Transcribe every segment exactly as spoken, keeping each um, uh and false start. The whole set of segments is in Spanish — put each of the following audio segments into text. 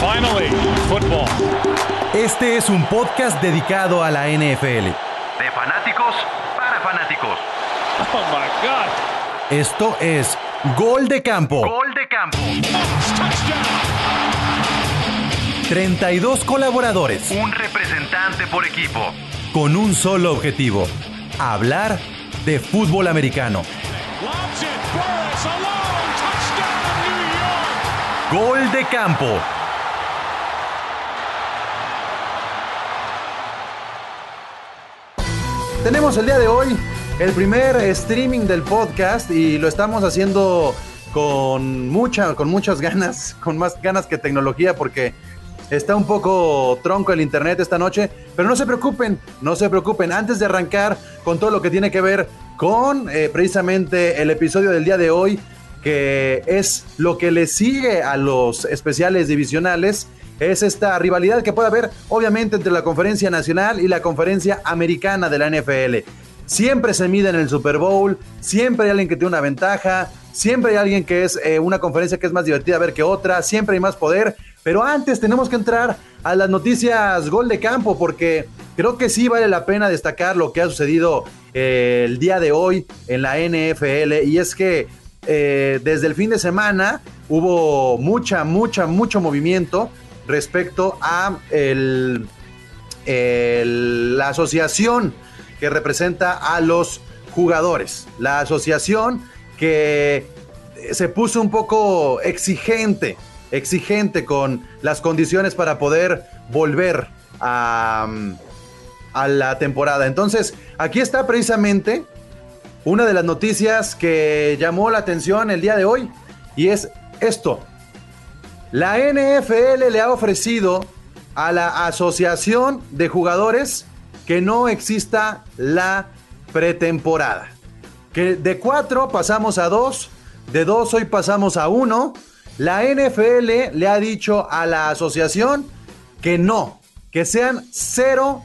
Finally, football. Este es un podcast dedicado a la N F L. De fanáticos para fanáticos. Oh my God. Esto es Gol de Campo. Gol de Campo. treinta y dos colaboradores. Un representante por equipo. Con un solo objetivo: hablar de fútbol americano. Gol de Campo. Tenemos el día de hoy el primer streaming del podcast y lo estamos haciendo con mucha, con muchas ganas, con más ganas que tecnología, porque está un poco tronco el internet esta noche, pero no se preocupen, no se preocupen. Antes de arrancar con todo lo que tiene que ver con eh, precisamente el episodio del día de hoy, que es lo que le sigue a los especiales divisionales, es esta rivalidad que puede haber, obviamente, entre la Conferencia Nacional y la Conferencia Americana de la N F L. Siempre se mide en el Super Bowl, siempre hay alguien que tiene una ventaja, siempre hay alguien que es eh, una conferencia que es más divertida a ver que otra, siempre hay más poder, pero antes tenemos que entrar a las noticias Gol de Campo, porque creo que sí vale la pena destacar lo que ha sucedido eh, el día de hoy en la N F L, y es que Eh, desde el fin de semana hubo mucha, mucha, mucho movimiento respecto a el, el, la asociación que representa a los jugadores. La asociación que se puso un poco exigente, exigente con las condiciones para poder volver a, a la temporada. Entonces, aquí está precisamente una de las noticias que llamó la atención el día de hoy, y es esto: la N F L le ha ofrecido a la asociación de jugadores que no exista la pretemporada, que de cuatro pasamos a dos, de dos hoy pasamos a uno. La N F L le ha dicho a la asociación que no, que sean cero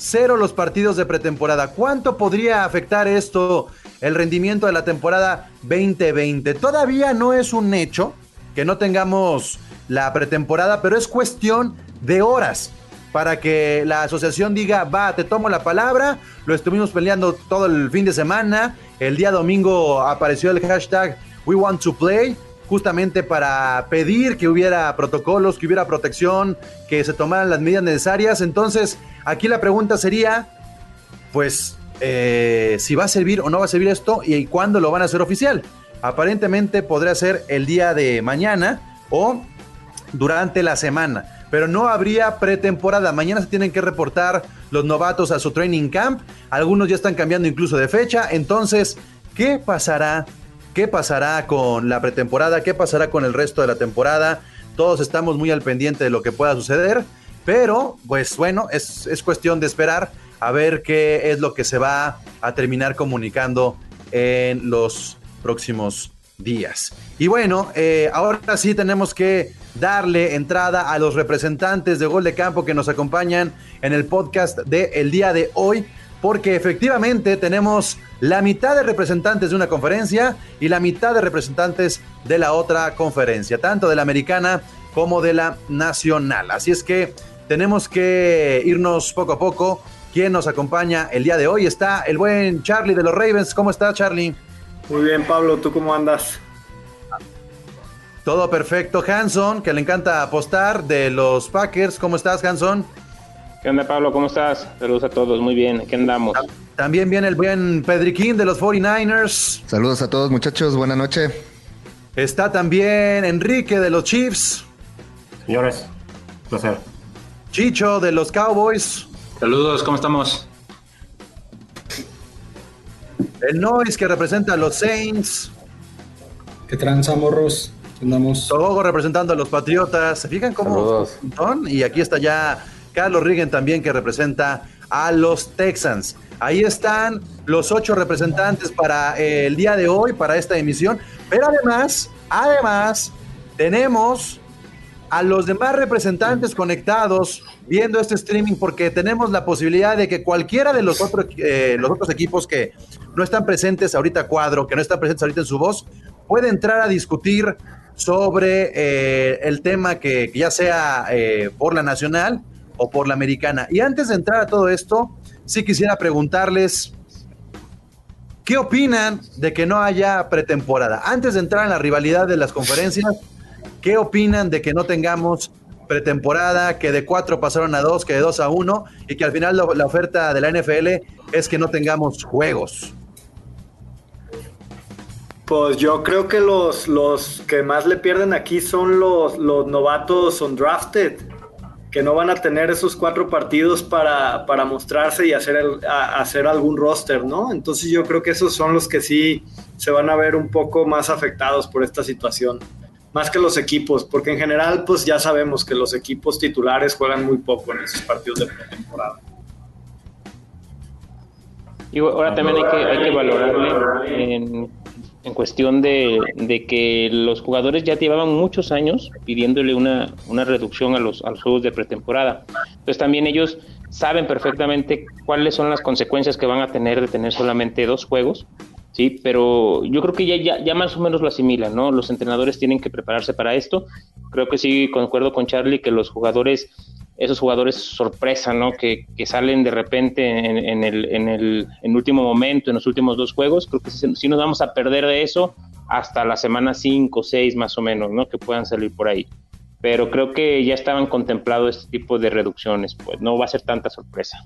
Cero los partidos de pretemporada. ¿Cuánto podría afectar esto el rendimiento de la temporada veinte veinte? Todavía no es un hecho que no tengamos la pretemporada, pero es cuestión de horas para que la asociación diga: va, te tomo la palabra, lo estuvimos peleando todo el fin de semana, el día domingo apareció el hashtag We Want to Play, justamente para pedir que hubiera protocolos, que hubiera protección, que se tomaran las medidas necesarias. Entonces, aquí la pregunta sería, pues, eh, si va a servir o no va a servir esto y cuándo lo van a hacer oficial. Aparentemente podría ser el día de mañana o durante la semana, pero no habría pretemporada. Mañana se tienen que reportar los novatos a su training camp. Algunos ya están cambiando incluso de fecha. Entonces, ¿qué pasará? ¿Qué pasará con la pretemporada? ¿Qué pasará con el resto de la temporada? Todos estamos muy al pendiente de lo que pueda suceder, pero pues bueno, es, es cuestión de esperar a ver qué es lo que se va a terminar comunicando en los próximos días. Y bueno, eh, ahora sí tenemos que darle entrada a los representantes de Gol de Campo que nos acompañan en el podcast del día de hoy, porque efectivamente tenemos la mitad de representantes de una conferencia y la mitad de representantes de la otra conferencia, tanto de la americana como de la nacional. Así es que tenemos que irnos poco a poco. Quien nos acompaña el día de hoy está el buen Charlie de los Ravens. ¿Cómo estás, Charlie? Muy bien, Pablo. ¿Tú cómo andas? Todo perfecto. Hanson, que le encanta apostar, de los Packers. ¿Cómo estás, Hanson? ¿Qué onda, Pablo? ¿Cómo estás? Saludos a todos, muy bien, ¿qué andamos? También viene el buen Pedriquín de los cuarenta y nueve ers. Saludos a todos, muchachos, buena noche. Está también Enrique de los Chiefs. Señores, placer. Chicho de los Cowboys. Saludos, ¿cómo estamos? El Nois, que representa a los Saints. ¿Qué tranza, morros? Andamos. Togo representando a los Patriotas. ¿Se fijan cómo son? Y aquí está ya Carlos Riggen también, que representa a los Texans. Ahí están los ocho representantes para eh, el día de hoy, para esta emisión. Pero además, además, tenemos a los demás representantes conectados viendo este streaming, porque tenemos la posibilidad de que cualquiera de los, otro, eh, los otros equipos que no están presentes ahorita cuadro, que no están presentes ahorita en su voz, puede entrar a discutir sobre eh, el tema que, que ya sea eh, por la nacional o por la americana. Y antes de entrar a todo esto, sí quisiera preguntarles qué opinan de que no haya pretemporada. Antes de entrar en la rivalidad de las conferencias, ¿qué opinan de que no tengamos pretemporada, que de cuatro pasaron a dos, que de dos a uno, y que al final lo, la oferta de la N F L es que no tengamos juegos? Pues yo creo que los, los que más le pierden aquí son los, los novatos undrafted, que no van a tener esos cuatro partidos para, para mostrarse y hacer, el, a, hacer algún roster, ¿no? Entonces yo creo que esos son los que sí se van a ver un poco más afectados por esta situación, más que los equipos, porque en general pues ya sabemos que los equipos titulares juegan muy poco en esos partidos de pretemporada. Y ahora también hay que, hay que valorarle en, en cuestión de, de que los jugadores ya llevaban muchos años pidiéndole una, una reducción a los, a los juegos de pretemporada. Entonces también ellos saben perfectamente cuáles son las consecuencias que van a tener de tener solamente dos juegos. Sí, pero yo creo que ya, ya, ya más o menos lo asimilan, ¿no? Los entrenadores tienen que prepararse para esto. Creo que sí, concuerdo con Charlie que los jugadores, esos jugadores sorpresa, ¿no? Que, que salen de repente en, en, el, en, el, en el último momento, en los últimos dos juegos. Creo que sí, sí nos vamos a perder de eso hasta la semana cinco o seis más o menos, ¿no? Que puedan salir por ahí. Pero creo que ya estaban contemplados este tipo de reducciones, pues no va a ser tanta sorpresa.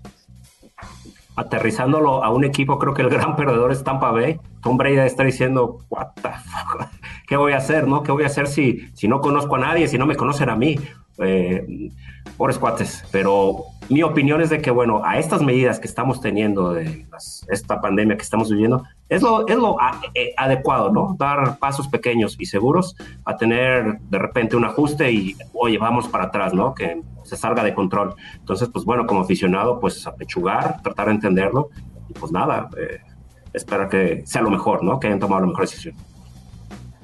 Aterrizándolo a un equipo, creo que el gran perdedor es Tampa Bay. Tom Brady está diciendo, what the fuck? ¿Qué voy a hacer, no? ¿Qué voy a hacer si, si no conozco a nadie, si no me conocen a mí? Eh, pobres cuates. Pero mi opinión es de que, bueno, a estas medidas que estamos teniendo de las, esta pandemia que estamos viviendo, es lo, es lo a, eh, adecuado, ¿no? Dar pasos pequeños y seguros a tener de repente un ajuste y, oye, vamos para atrás, ¿no? Que se salga de control. Entonces, pues bueno, como aficionado, pues apechugar, tratar de entenderlo y pues nada, eh, esperar que sea lo mejor, ¿no? Que hayan tomado la mejor decisión.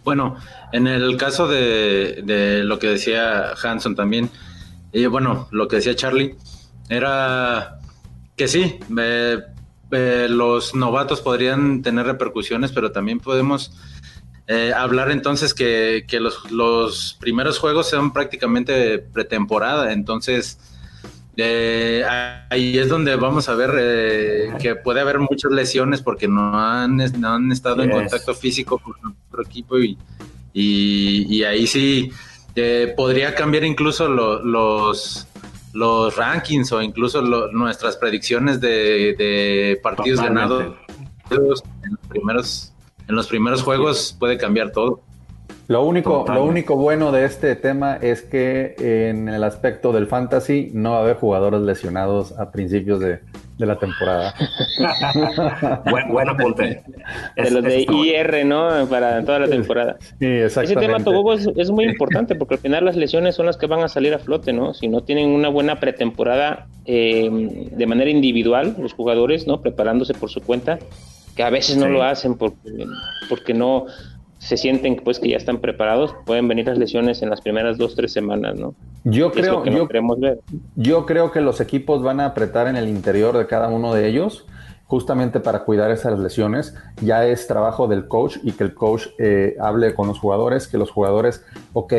Bueno, en el caso de, de lo que decía Hanson también, y bueno, lo que decía Charlie, era que sí, eh, eh, los novatos podrían tener repercusiones, pero también podemos Eh, hablar entonces que, que los, los primeros juegos son prácticamente pretemporada, entonces eh, ahí es donde vamos a ver eh, que puede haber muchas lesiones porque no han, no han estado yes. en contacto físico con otro equipo y, y, y ahí sí eh, podría cambiar incluso lo, los, los rankings o incluso lo, nuestras predicciones de, de partidos Totalmente. ganados en los primeros En los primeros juegos puede cambiar todo. Lo único, lo único bueno de este tema es que en el aspecto del fantasy no va a haber jugadores lesionados a principios de, de la temporada. buen, buen apunte. De los de I R, ¿no? Para toda la temporada. Sí, exactamente. Ese tema, Tobogo, es, es muy importante porque al final las lesiones son las que van a salir a flote, ¿no? Si no tienen una buena pretemporada eh, de manera individual, los jugadores, ¿no? Preparándose por su cuenta, que a veces no sí. lo hacen porque, porque no se sienten pues que ya están preparados, pueden venir las lesiones en las primeras dos, tres semanas, ¿no? Yo creo, que yo, no queremos ver. yo creo que los equipos van a apretar en el interior de cada uno de ellos justamente para cuidar esas lesiones. Ya es trabajo del coach y que el coach eh, hable con los jugadores, que los jugadores, ok,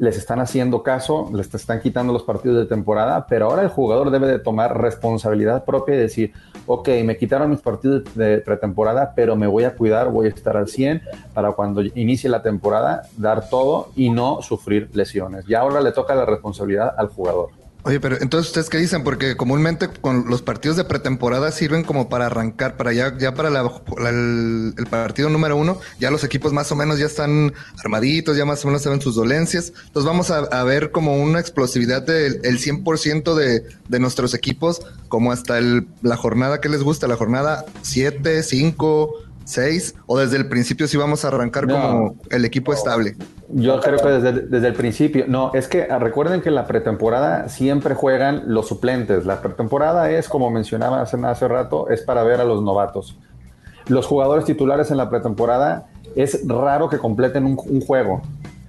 les están haciendo caso, les están quitando los partidos de temporada, pero ahora el jugador debe de tomar responsabilidad propia y decir, ok, me quitaron mis partidos de pretemporada, pero me voy a cuidar, voy a estar al cien para cuando inicie la temporada, dar todo y no sufrir lesiones. Y ahora le toca la responsabilidad al jugador. Oye, pero entonces, ¿ustedes qué dicen? Porque comúnmente con los partidos de pretemporada sirven como para arrancar, para ya, ya para la, la, el, el partido número uno, ya los equipos más o menos ya están armaditos, ya más o menos saben sus dolencias. Entonces vamos a, a ver como una explosividad del el cien por ciento de, de nuestros equipos, como hasta el, la jornada que les gusta, la jornada siete, cinco, seis, o desde el principio sí vamos a arrancar no. como el equipo no. estable. Yo creo que desde, desde el principio. No, es que recuerden que en la pretemporada siempre juegan los suplentes. La pretemporada es, como mencionaba hace, hace rato, es para ver a los novatos. Los jugadores titulares en la pretemporada es raro que completen un, un juego.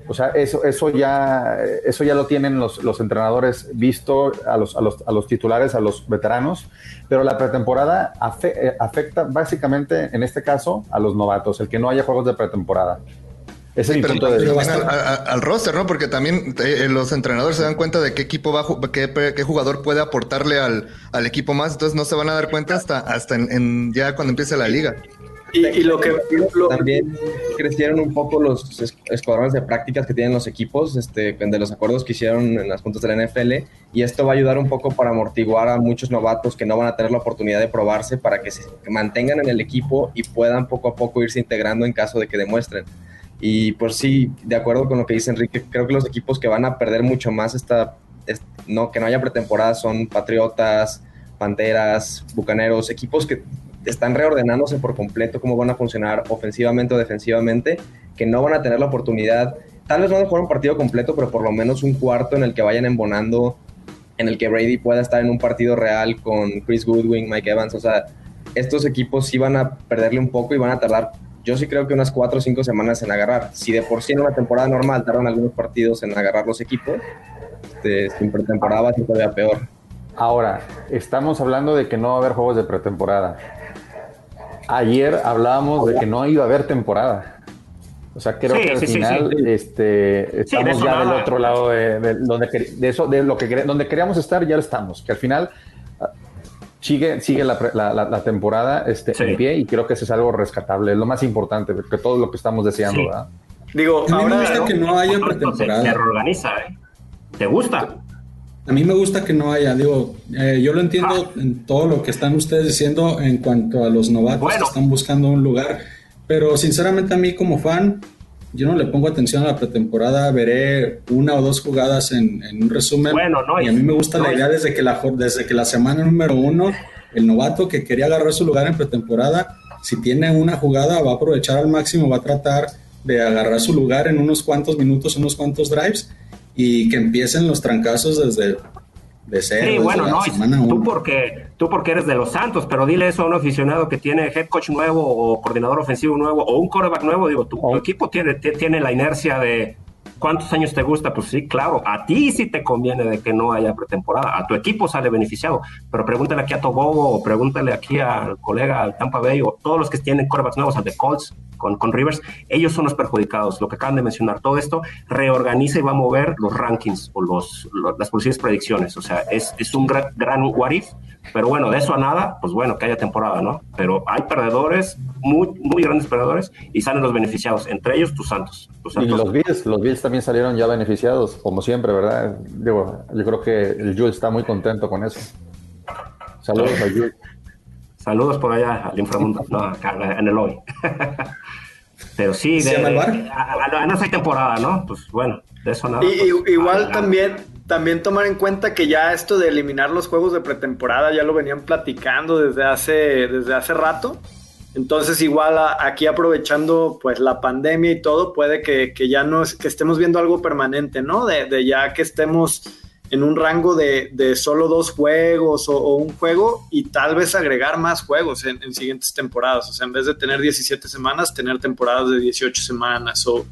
O sea, eso, eso, ya, eso ya lo tienen los, los entrenadores visto a los, a, los, a los titulares, a los veteranos, pero la pretemporada afe, afecta básicamente, en este caso, a los novatos, el que no haya juegos de pretemporada. Ese sí, es mi punto de vista. Al, al, al roster, ¿no? Porque también eh, los entrenadores se dan cuenta de qué equipo va, qué, qué jugador puede aportarle al, al equipo más. Entonces no se van a dar cuenta hasta, hasta en, en ya cuando empiece la liga. Y, y lo que lo... también crecieron un poco los escuadrones de prácticas que tienen los equipos, este, de los acuerdos que hicieron en las juntas de la N F L, y esto va a ayudar un poco para amortiguar a muchos novatos que no van a tener la oportunidad de probarse, para que se mantengan en el equipo y puedan poco a poco irse integrando en caso de que demuestren. Y pues sí, de acuerdo con lo que dice Enrique, creo que los equipos que van a perder mucho más esta, esta no que no haya pretemporada son Patriotas, Panteras, Bucaneros, equipos que están reordenándose por completo cómo van a funcionar ofensivamente o defensivamente, que no van a tener la oportunidad, tal vez no van a jugar un partido completo, pero por lo menos un cuarto en el que vayan embonando, en el que Brady pueda estar en un partido real con Chris Goodwin, Mike Evans. O sea, estos equipos sí van a perderle un poco y van a tardar, yo sí creo que unas cuatro o cinco semanas en agarrar. Si de por sí en una temporada normal tardan algunos partidos en agarrar los equipos, este, sin pretemporada va a ser todavía peor. Ahora, estamos hablando de que no va a haber juegos de pretemporada. Ayer hablábamos de que no iba a haber temporada. O sea, creo sí, que al sí, final sí, sí. Este, estamos sí, ya nada. Del otro lado de, de, donde, de, eso, de lo que, donde queríamos estar, ya lo estamos. Que al final sigue, sigue la, la, la, la temporada este, sí. en pie, y creo que eso es algo rescatable. Es lo más importante, porque todo lo que estamos deseando, sí. ¿verdad? Digo, a mí ahora, me gusta ¿no? que no haya pretemporada. Se, se reorganiza, ¿eh? ¿Te gusta? A mí me gusta que no haya, digo, eh, yo lo entiendo ah. en todo lo que están ustedes diciendo en cuanto a los novatos bueno. que están buscando un lugar, pero sinceramente a mí como fan, yo no le pongo atención a la pretemporada, veré una o dos jugadas en, en un resumen, bueno, no, y a mí me gusta no, la idea desde que la, desde que la semana número uno, el novato que quería agarrar su lugar en pretemporada, si tiene una jugada va a aprovechar al máximo, va a tratar de agarrar su lugar en unos cuantos minutos, unos cuantos drives, y que empiecen los trancazos desde de cero, sí, desde bueno, la no, semana tú porque, tú porque eres de los Santos, pero dile eso a un aficionado que tiene head coach nuevo o coordinador ofensivo nuevo o un quarterback nuevo. Digo, tu, tu equipo tiene, tiene la inercia de cuántos años te gusta. Pues sí, claro, a ti sí te conviene de que no haya pretemporada, a tu equipo sale beneficiado, pero pregúntale aquí a Tobogo o pregúntale aquí al colega al Tampa Bay o todos los que tienen quarterbacks nuevos, al de Colts Con, con Rivers, ellos son los perjudicados. Lo que acaban de mencionar, todo esto reorganiza y va a mover los rankings o los, los, las posibles predicciones. O sea, es, es un gran, gran what if, pero bueno, de eso a nada, pues bueno, que haya temporada, ¿no? Pero hay perdedores, muy, muy grandes perdedores, y salen los beneficiados, entre ellos tus Santos. Tus Santos. Y los Bills, los Bills también salieron ya beneficiados, como siempre, ¿verdad? Digo, yo creo que el Jules está muy contento con eso. Saludos sí. a Jules. Saludos por allá al inframundo, no, acá en el hoy. Pero sí, de, de, a, a, no hay temporada, ¿no? Pues bueno, de eso nada. Y, pues, igual a, también, también tomar en cuenta que ya esto de eliminar los juegos de pretemporada ya lo venían platicando desde hace, desde hace rato. Entonces igual a, aquí aprovechando pues la pandemia y todo, puede que, que ya no que estemos viendo algo permanente, ¿no? De, de ya que estemos en un rango de, de solo dos juegos o, o un juego, y tal vez agregar más juegos en, en siguientes temporadas. O sea, en vez de tener diecisiete semanas, tener temporadas de dieciocho semanas o,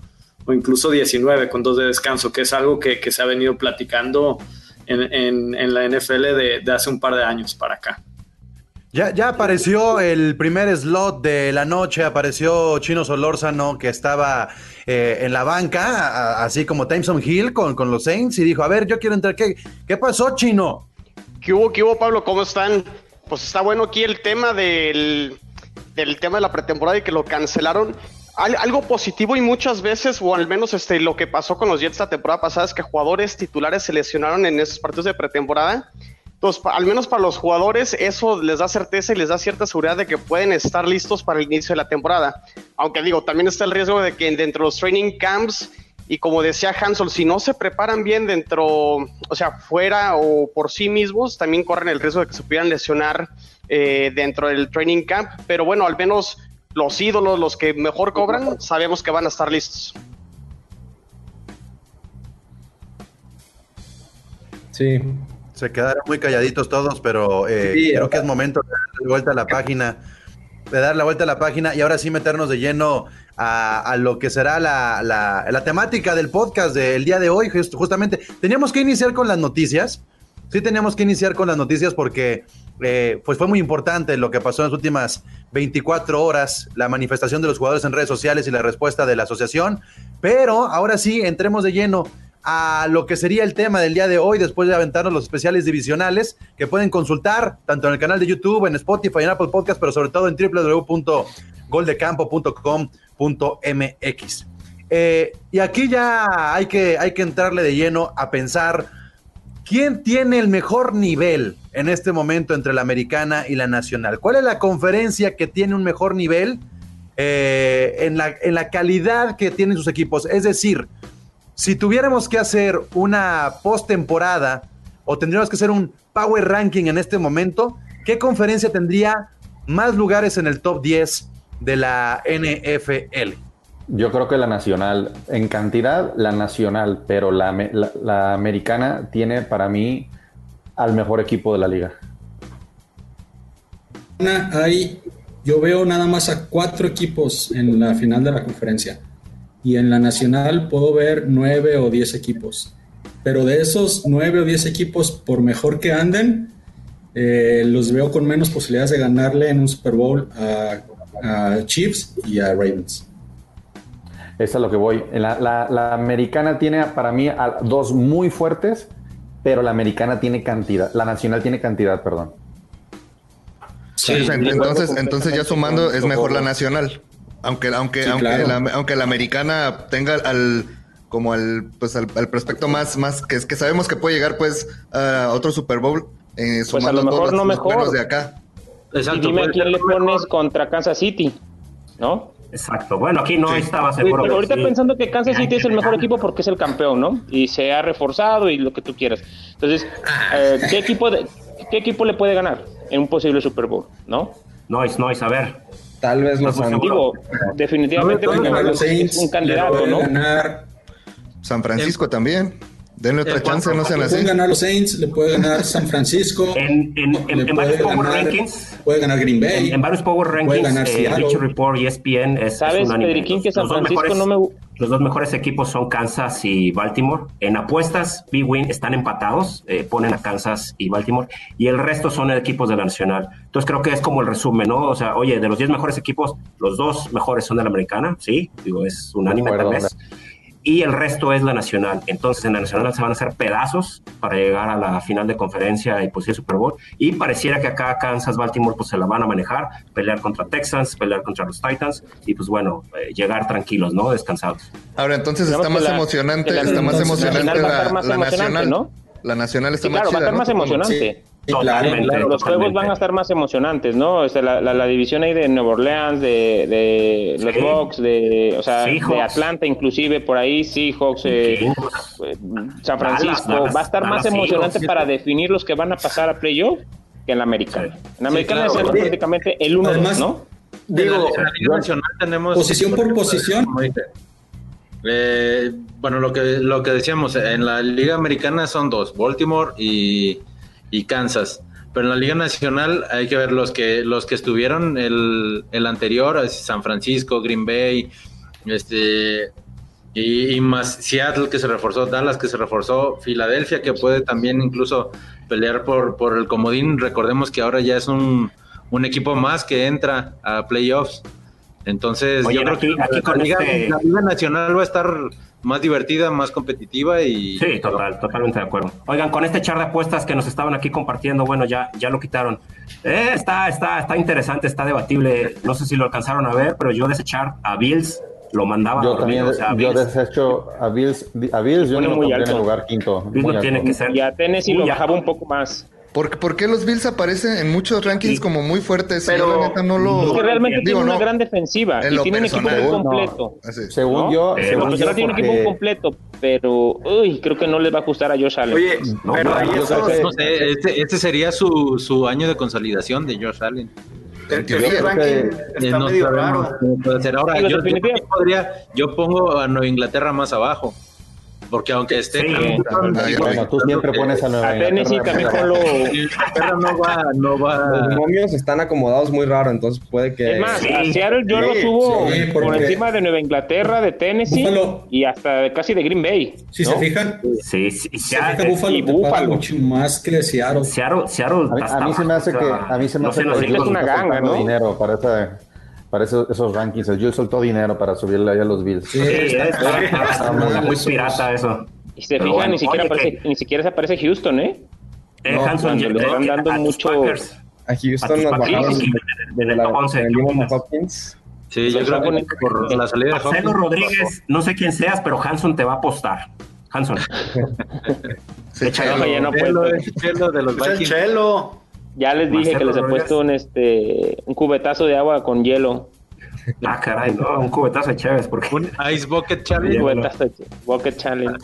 o incluso diecinueve con dos de descanso, que es algo que, que se ha venido platicando en, en, en la N F L de, de hace un par de años para acá. Ya, ya apareció el primer slot de la noche, apareció Chino Solórzano, que estaba eh, en la banca, a, así como Taysom Hill con, con los Saints, y dijo, a ver, yo quiero entrar. ¿Qué, qué pasó, Chino? ¿Qué hubo, qué hubo, Pablo? ¿Cómo están? Pues está bueno aquí el tema del, del tema de la pretemporada y que lo cancelaron. Al, algo positivo, y muchas veces, o al menos este, lo que pasó con los Jets la temporada pasada, es que jugadores titulares se lesionaron en esos partidos de pretemporada. Entonces, al menos para los jugadores, eso les da certeza y les da cierta seguridad de que pueden estar listos para el inicio de la temporada. Aunque digo, también está el riesgo de que dentro de los training camps, y como decía Hansel, si no se preparan bien dentro, o sea, fuera o por sí mismos, también corren el riesgo de que se pudieran lesionar eh, dentro del training camp. Pero bueno, al menos los ídolos, los que mejor cobran, sabemos que van a estar listos. Sí. Se quedaron muy calladitos todos, pero eh, sí, creo que es momento de darle vuelta a la página, de dar la vuelta a la página y ahora sí meternos de lleno a, a lo que será la, la, la temática del podcast del día de hoy, just, justamente. Teníamos que iniciar con las noticias, sí tenemos que iniciar con las noticias porque eh, pues fue muy importante lo que pasó en las últimas veinticuatro horas, la manifestación de los jugadores en redes sociales y la respuesta de la asociación. Pero ahora sí, entremos de lleno a lo que sería el tema del día de hoy, después de aventarnos los especiales divisionales que pueden consultar tanto en el canal de YouTube, en Spotify, en Apple Podcast, pero sobre todo en doble u doble u doble u punto gol de campo punto com punto m x. Eh, y aquí ya hay que, hay que entrarle de lleno a pensar quién tiene el mejor nivel en este momento entre la americana y la nacional. ¿Cuál es la conferencia que tiene un mejor nivel eh, en la, en la calidad que tienen sus equipos? Es decir, si tuviéramos que hacer una postemporada o tendríamos que hacer un power ranking en este momento, ¿qué conferencia tendría más lugares en el top diez de la N F L? Yo creo que la nacional, en cantidad la nacional, pero la, la, la americana tiene para mí al mejor equipo de la liga. Ahí yo veo nada más a cuatro equipos en la final de la conferencia. Y en la nacional puedo ver nueve o diez equipos. Pero de esos nueve o diez equipos, por mejor que anden, eh, los veo con menos posibilidades de ganarle en un Super Bowl a, a Chiefs y a Ravens. Eso es a lo que voy. La, la, la americana tiene para mí a dos muy fuertes, pero la americana tiene cantidad. La nacional tiene cantidad, perdón. Sí, sí, entonces, entonces ya sumando es mejor la nacional. Aunque, aunque, sí, aunque, claro. la, aunque la americana tenga al como al pues al, al prospecto más, más que, que sabemos que puede llegar pues a otro Super Bowl, eh, pues a lo mejor no mejor de acá. Exacto, y dime a quién le pones contra Kansas City, ¿no? Exacto, bueno, aquí no sí. estaba seguro. Pero ahorita sí. pensando que Kansas City es el mejor equipo porque es el campeón, ¿no? Y se ha reforzado y lo que tú quieras. Entonces, eh, ¿qué equipo de, qué equipo le puede ganar en un posible Super Bowl, no? Nois, nois, a ver. Tal vez los San Francisco. Definitivamente no, no, no, es un candidato, ¿no? Ganar. San Francisco el, también. Denle otra chance, no sean así. Le pueden ganar los Saints, le puede ganar San Francisco. En, en, en, en varios Power ganar, Rankings. Puede ganar Green Bay. En, en varios Power Rankings, eh, Rich Report y E S P N. Es, ¿Sabes, Pedriquín, que San Francisco mejores, no me Los dos mejores equipos son Kansas y Baltimore. En apuestas, B-Win están empatados. Eh, ponen a Kansas y Baltimore. Y el resto son equipos de la nacional. Entonces creo que es como el resumen, ¿no? O sea, oye, de los diez mejores equipos, los dos mejores son de la americana, ¿sí? Digo, es unánime tal vez. Y el resto es la nacional. Entonces, en la nacional se van a hacer pedazos para llegar a la final de conferencia y posible Super Bowl. Y pareciera que acá Kansas, Baltimore, pues se la van a manejar, pelear contra Texans, pelear contra los Titans y, pues bueno, eh, llegar tranquilos, ¿no? Descansados. Ahora, entonces está más, la, emocionante, la, está más emocionante la, la, más la emocionante, nacional, ¿no? La nacional está sí, más claro, chida, va a estar ¿no? más emocionante. Sí. Totalmente, los totalmente. Juegos van a estar más emocionantes, ¿no? O sea, la, la, la división ahí de Nueva Orleans, de, de los sí. Bucks, de, o sea, Seahawks. De Atlanta, inclusive por ahí, Seahawks, eh, eh, San Francisco, Dallas, va a estar Dallas, más emocionante Dallas, para sí. definir los que van a pasar a playoff que en la americana. Sí. En la americana sí, claro, es claro. prácticamente el uno, además, ¿no? Digo, en la Liga Nacional tenemos posición por posición. Eh, bueno, lo que lo que decíamos en la Liga Americana son dos, Baltimore y y Kansas, pero en la Liga Nacional hay que ver los que los que estuvieron el, el anterior, San Francisco, Green Bay, este y, y más Seattle que se reforzó, Dallas que se reforzó, Filadelfia que puede también incluso pelear por, por el comodín, recordemos que ahora ya es un, un equipo más que entra a playoffs, entonces Oye, yo creo aquí, que aquí con la, Liga, este... la Liga Nacional va a estar más divertida, más competitiva y... Sí, total, totalmente de acuerdo. Oigan, con este char de apuestas que nos estaban aquí compartiendo, bueno, ya, ya lo quitaron. Eh, está, está, está interesante, está debatible. No sé si lo alcanzaron a ver, pero yo de ese char a Bills lo mandaba. Yo también, o sea, a Bills. Yo desecho a Bills, a Bills yo no lo pondría en el lugar quinto. Bills no alto. Tiene que ser. Y a Tennessee lo bajaba un poco más. ¿Por, ¿Por qué los Bills aparecen en muchos rankings sí. como muy fuertes? Pero la neta no lo, es que realmente digo, tiene una no, gran defensiva y tiene personal, un equipo muy completo. No. Así, según ¿no? yo, eh, según yo porque... tiene un equipo muy completo, pero uy, creo que no les va a gustar a Josh Allen. Oye, no, pero no, no, eso, no sé, este, este sería su, su año de consolidación de Josh Allen. El tercer ranking que, está no medio raro. Ahora, yo, yo, podría, yo pongo a Nueva Inglaterra más abajo. Porque aunque esté... Sí, cambiando, no, bueno, tú siempre pones a Nueva Inglaterra. A Tennessee también no va, no va... Los momios están acomodados muy raro, entonces puede que... Es más, sí, a Seattle yo sí, lo subo sí, por encima de Nueva Inglaterra, de Tennessee Búfalo. Y hasta casi de Green Bay. Si ¿no? se fijan, sí, sí, se ya, fija Búfalo, y Búfalo mucho más que de Seattle. Seattle, Seattle a, a mí se me hace que... A mí se me no hace que... Es una ganga, ¿no? Dinero para esta... Para esos, esos rankings, yo soltó dinero para subirle allá a los Bills. Sí, sí, es muy pirata eso. Y se fijan, bueno, ni siquiera oye, aparece, que... ni siquiera se aparece Houston, ¿eh? eh no, Hanson, le están eh, dando a mucho. Packers. A Houston nos bajaron desde el once. Sí, yo creo que por la salida de Marcelo Rodríguez, no sé quién seas, pero Hanson te va a apostar. Hanson. El Chelo de los Vikings. El Chelo. Ya les dije Marcelo que les he puesto un, este, un cubetazo de agua con hielo. Ah, caray, no, un cubetazo de Chévez. Porque... Un Ice Bucket Challenge. Un cubetazo de Bucket Challenge.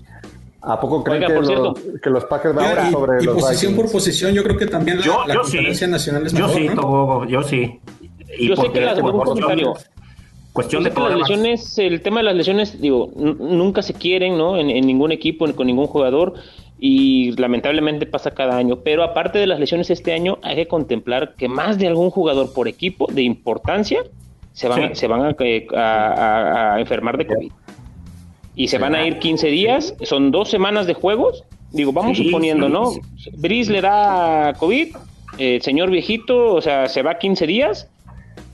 ¿A poco creen Oiga, que, lo, que los Packers van ahora sobre y los posición Vikings? Por posición, yo creo que también la, yo, la yo conferencia sí. nacional es yo mejor, sí, ¿no? Togo, yo sí, y yo sé que las... Un comentario. Cuestión de que las lesiones, el tema de las lesiones, digo, n- nunca se quieren, ¿no? En, en ningún equipo, con ningún jugador. Y lamentablemente pasa cada año, pero aparte de las lesiones este año hay que contemplar que más de algún jugador por equipo de importancia se van, sí. se van a, a, a enfermar de COVID y se van a ir quince días, sí. son dos semanas de juegos, digo, vamos sí, suponiendo, sí, ¿no? Sí. Brice le da COVID, el eh, señor viejito, o sea, se va quince días.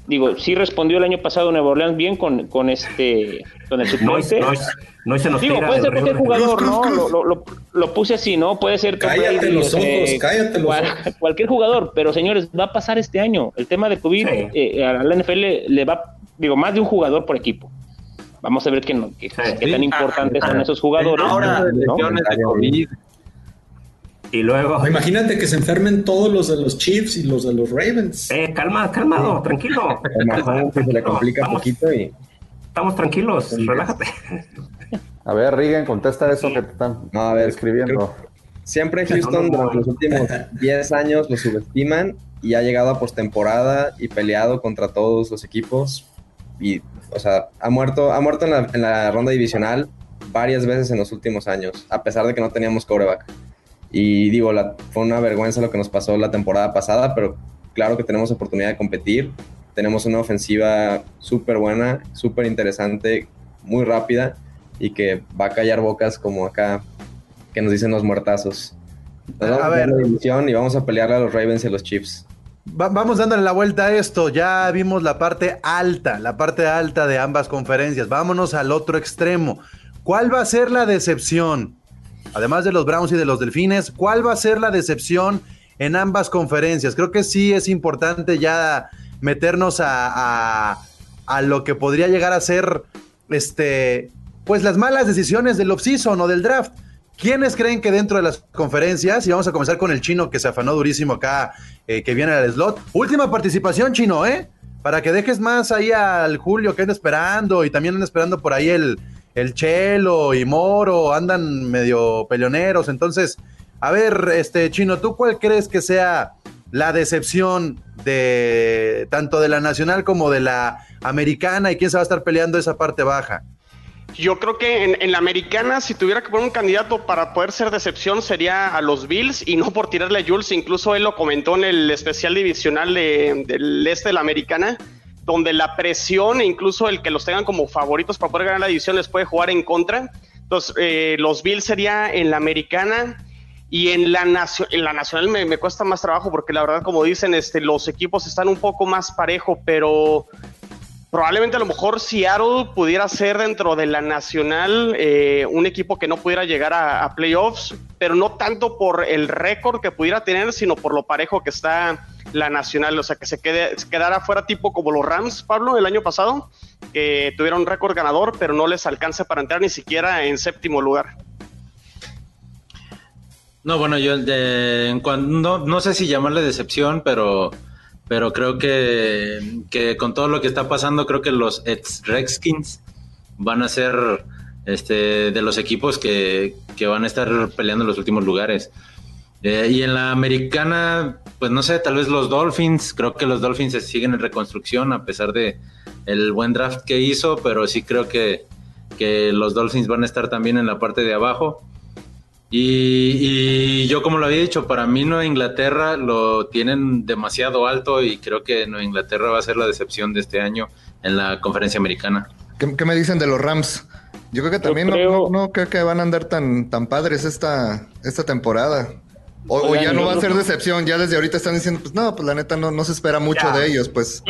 Digo, sí respondió el año pasado Nueva Orleans bien con, con este... Con el suplente. No, no, no se nos Digo, puede ser cualquier jugador, ¿no? Lo, lo, lo, lo puse así, ¿no? Puede ser... Cállate que, los ojos, eh, cállate los cual, ojos. Cualquier jugador, pero señores, va a pasar este año. El tema de COVID, sí. eh, a la N F L le, le va... Digo, más de un jugador por equipo. Vamos a ver qué, no, qué, sí. qué tan importantes ah, son ah, esos jugadores. Ahora, ¿no? lesiones de COVID... Y luego... Imagínate que se enfermen todos los de los Chiefs y los de los Ravens. Eh, calma, calmado, sí. tranquilo. Se le complica un poquito y... Estamos tranquilos, sí. relájate. A ver, Reagan, contesta eso sí. que te están no, a ver, escribiendo. Creo... Siempre en Houston durante los últimos diez años lo subestiman y ha llegado a postemporada y peleado contra todos los equipos. Y, o sea, ha muerto, ha muerto en la, en la ronda divisional varias veces en los últimos años, a pesar de que no teníamos quarterback. Y digo, la, fue una vergüenza lo que nos pasó la temporada pasada, pero claro que tenemos oportunidad de competir. Tenemos una ofensiva súper buena, súper interesante, muy rápida y que va a callar bocas como acá que nos dicen los muertazos. Nos vamos a ver, a la división y vamos a pelearle a los Ravens y a los Chiefs. Va, vamos dándole la vuelta a esto. Ya vimos la parte alta, la parte alta de ambas conferencias. Vámonos al otro extremo. ¿Cuál va a ser la decepción? Además de los Browns y de los Delfines, ¿cuál va a ser la decepción en ambas conferencias? Creo que sí es importante ya meternos a, a, a lo que podría llegar a ser este, pues las malas decisiones del off-season o del draft. ¿Quiénes creen que dentro de las conferencias, y vamos a comenzar con el Chino que se afanó durísimo acá, eh, que viene al slot, última participación, Chino, ¿eh? Para que dejes más ahí al Julio que anda esperando y también anda esperando por ahí el... El Chelo y Moro andan medio peleoneros, entonces, a ver, este Chino, ¿tú cuál crees que sea la decepción de tanto de la nacional como de la americana y quién se va a estar peleando esa parte baja? Yo creo que en, en la americana, si tuviera que poner un candidato para poder ser decepción, sería a los Bills, y no por tirarle a Jules, incluso él lo comentó en el especial divisional de, del este de la americana, donde la presión e incluso el que los tengan como favoritos para poder ganar la división les puede jugar en contra. Entonces, eh, los Bills sería en la americana y en la, nacio- en la nacional me, me cuesta más trabajo porque la verdad, como dicen, este, los equipos están un poco más parejo, pero probablemente a lo mejor Seattle pudiera ser dentro de la nacional eh, un equipo que no pudiera llegar a, a playoffs, pero no tanto por el récord que pudiera tener, sino por lo parejo que está la nacional, o sea, que se, quede, se quedara fuera tipo como los Rams, Pablo, el año pasado, que tuvieron un récord ganador, pero no les alcanza para entrar ni siquiera en séptimo lugar. No, bueno, yo de, en cuando, no, no sé si llamarle decepción, pero, pero creo que, que con todo lo que está pasando, creo que los ex-Redskins van a ser este, de los equipos que, que van a estar peleando en los últimos lugares. Eh, y en la americana, pues no sé, tal vez los Dolphins, creo que los Dolphins se siguen en reconstrucción a pesar de el buen draft que hizo, pero sí creo que, que los Dolphins van a estar también en la parte de abajo. Y, y yo, como lo había dicho, para mí Nueva Inglaterra lo tienen demasiado alto y creo que Nueva Inglaterra va a ser la decepción de este año en la conferencia americana. ¿Qué, qué me dicen de los Rams? Yo creo que también no, creo... No, no, no creo que van a andar tan, tan padres esta, esta temporada. O, o ya no va a ser decepción, ya desde ahorita están diciendo, pues no, pues la neta no, no se espera mucho ya de ellos, pues.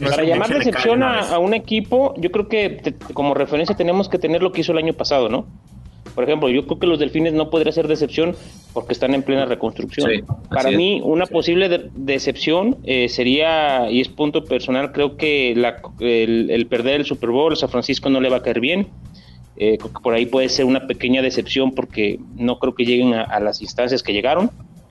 No, para llamar decepción a, a un equipo, yo creo que te, como referencia tenemos que tener lo que hizo el año pasado, ¿no? Por ejemplo, yo creo que los Delfines no podría ser decepción porque están en plena reconstrucción. Sí, para mí, una sí. posible de- decepción eh, sería, y es punto personal, creo que la, el, el perder el Super Bowl, San Francisco no le va a caer bien. Eh, por ahí puede ser una pequeña decepción porque no creo que lleguen a, a las instancias que llegaron.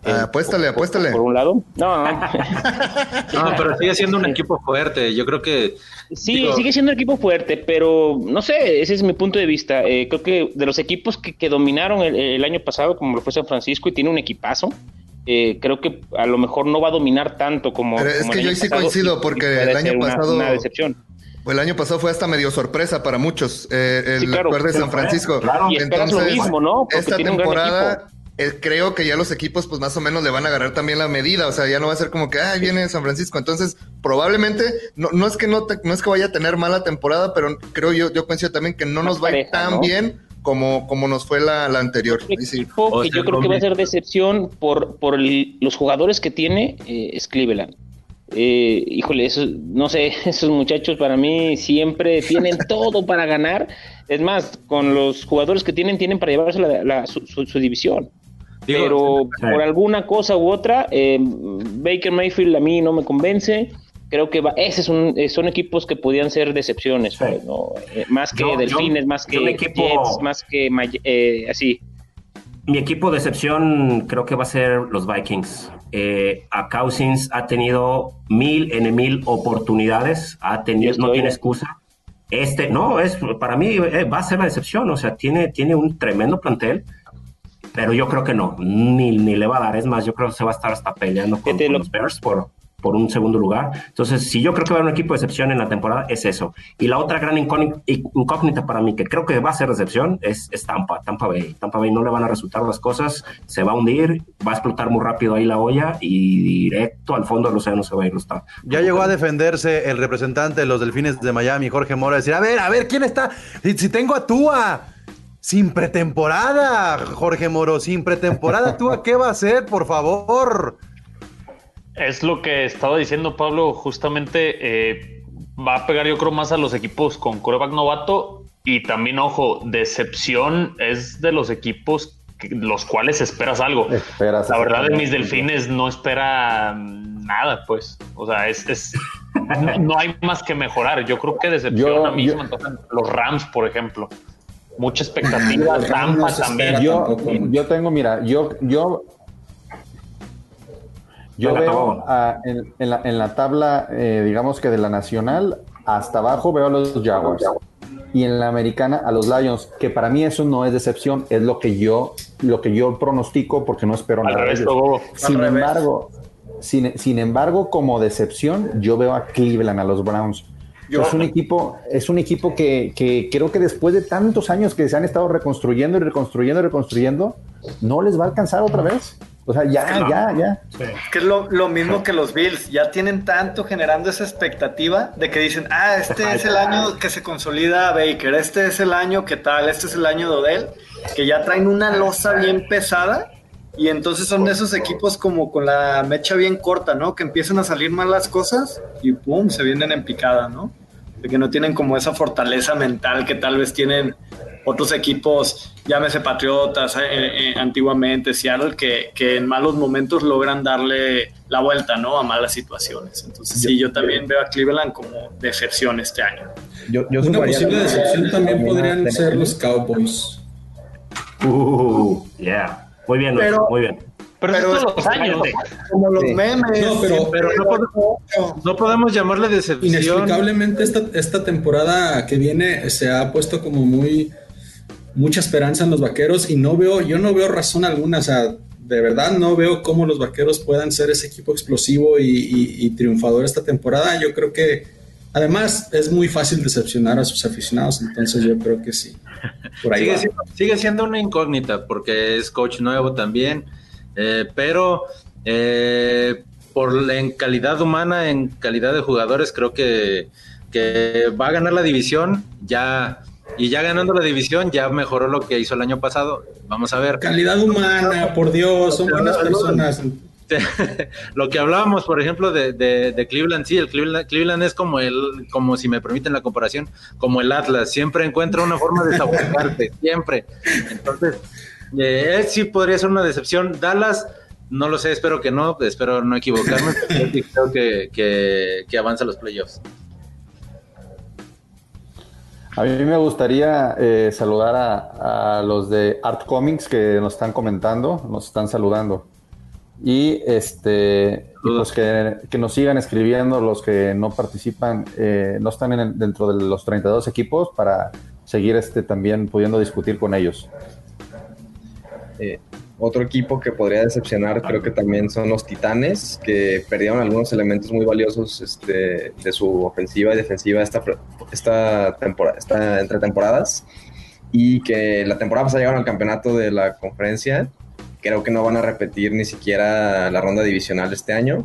Eh, ah, apuéstale, por, apuéstale. Por un lado. No, no. No, pero sigue siendo un equipo fuerte. Yo creo que... Sí, digo... sigue siendo un equipo fuerte, pero no sé, ese es mi punto de vista. Eh, creo que de los equipos que, que dominaron el, el año pasado, como lo fue San Francisco, y tiene un equipazo, eh, creo que a lo mejor no va a dominar tanto como... Pero es como que yo sí coincido porque el año pasado... Una, una decepción. El año pasado fue hasta medio sorpresa para muchos, eh, el sí, claro, acuerdo de San Francisco. Claro. Y esperas entonces lo mismo, ¿no? Porque esta temporada... creo que ya los equipos pues más o menos le van a agarrar también la medida, o sea, ya no va a ser como que ah, viene San Francisco, entonces probablemente no, no es que no, te, no es que vaya a tener mala temporada, pero creo yo, yo coincido también que no más nos va pareja, tan ¿no? bien como, como nos fue la, la anterior. El sí. equipo o sea, que yo creo hombre. que va a ser decepción por, por el, los jugadores que tiene eh, es Cleveland. Eh, híjole, esos, no sé, esos muchachos para mí siempre tienen todo para ganar, es más, con los jugadores que tienen, tienen para llevarse la, la, su, su, su división. Pero por alguna cosa u otra, eh, Baker Mayfield a mí no me convence. Creo que va, ese es un, son equipos que podían ser decepciones, sí. ¿no? eh, más que yo, Delfines, yo, más que equipo, Jets, más que eh, así. Mi equipo de decepción creo que va a ser los Vikings. Eh, a Cousins ha tenido mil en mil oportunidades, ha tenido, no tiene excusa. Este, no, es para mí eh, va a ser la decepción. O sea, tiene, tiene un tremendo plantel. Pero yo creo que no, ni, ni le va a dar. Es más, yo creo que se va a estar hasta peleando con, con los Bears por, por un segundo lugar. Entonces, si yo creo que va a haber un equipo de excepción en la temporada, es eso. Y la otra gran incógnita para mí, que creo que va a ser excepción, es, es Tampa, Tampa Bay. Tampa Bay no le van a resultar las cosas, se va a hundir, va a explotar muy rápido ahí la olla y directo al fondo del océano se va a ir. Está. Ya llegó a defenderse el representante de los Delfines de Miami, Jorge Mora, a decir, a ver, a ver, ¿quién está? Si, si tengo a Tua... Sin pretemporada, Jorge Moro, sin pretemporada, ¿tú a qué va a ser, por favor? Es lo que estaba diciendo Pablo, justamente eh, va a pegar yo creo más a los equipos con quarterback novato y también, ojo, decepción es de los equipos que, los cuales esperas algo. Esperas La verdad de mis Delfines no espera nada, pues, o sea, es... es no, no hay más que mejorar, yo creo que decepción yo, a mí mismo, entonces, los Rams, por ejemplo. Mucha expectativa, Tampa también. Yo, yo tengo, mira, yo yo, yo veo a, en, en, la, en la tabla, eh, digamos que de la nacional, hasta abajo veo a los Jaguars. Y en la americana a los Lions, que para mí eso no es decepción, es lo que yo, lo que yo pronostico porque no espero nada. Al revés, todo, sin al embargo, revés. Sin, sin embargo, como decepción, yo veo a Cleveland, a los Browns. Yo. Es un equipo, es un equipo que, que creo que después de tantos años que se han estado reconstruyendo y reconstruyendo y reconstruyendo, no les va a alcanzar otra vez. O sea, ya, es que no. ya, ya. Sí. Es que es lo, lo mismo que los Bills. Ya tienen tanto generando esa expectativa de que dicen, ah, este es el año que se consolida Baker, este es el año que tal, este es el año de Odell, que ya traen una losa bien pesada. Y entonces son de esos equipos como con la mecha bien corta, ¿no? Que empiezan a salir mal las cosas y ¡pum! Se vienen en picada, ¿no? De que no tienen como esa fortaleza mental que tal vez tienen otros equipos, llámese Patriotas, eh, eh, antiguamente, Seattle, que, que en malos momentos logran darle la vuelta, ¿no? A malas situaciones. Entonces sí, yo también veo a Cleveland como decepción este año. Yo, yo Una posible decepción también podrían ser los Cowboys. Uh, yeah. Muy bien, Luis, pero, muy bien. Pero, pero es los años de... como los memes. No, pero, sí, pero, pero no, podemos, no podemos llamarle decepción. Inexplicablemente esta, esta temporada que viene se ha puesto como muy mucha esperanza en los Vaqueros y no veo, yo no veo razón alguna, o sea, de verdad no veo cómo los Vaqueros puedan ser ese equipo explosivo y, y, y triunfador esta temporada. Yo creo que Además, es muy fácil decepcionar a sus aficionados, entonces yo creo que sí. Por ahí sigue, siendo, sigue siendo una incógnita porque es coach nuevo también, eh, pero eh, por en calidad humana, en calidad de jugadores, creo que, que va a ganar la división ya. Y ya ganando la división, ya mejoró lo que hizo el año pasado. Vamos a ver. Calidad humana, por Dios, son buenas personas. Lo que hablábamos, por ejemplo, de, de, de Cleveland, sí, el Cleveland, Cleveland es como el, como si me permiten la comparación, como el Atlas, siempre encuentra una forma de sabotearte, siempre. Entonces, eh, él sí podría ser una decepción. Dallas, no lo sé, espero que no, espero no equivocarme, creo que, que, que avanza los playoffs. A mí me gustaría eh, saludar a, a los de Art Comics que nos están comentando, nos están saludando. Y este y pues que, que nos sigan escribiendo los que no participan, eh, no están en el, dentro de los treinta y dos equipos para seguir este también pudiendo discutir con ellos. Eh, otro equipo que podría decepcionar creo que también son los Titanes, que perdieron algunos elementos muy valiosos este, de su ofensiva y defensiva esta, esta, temporada, esta entre temporadas, y que la temporada pasada llegaron al campeonato de la conferencia. Creo que no van a repetir ni siquiera la ronda divisional este año.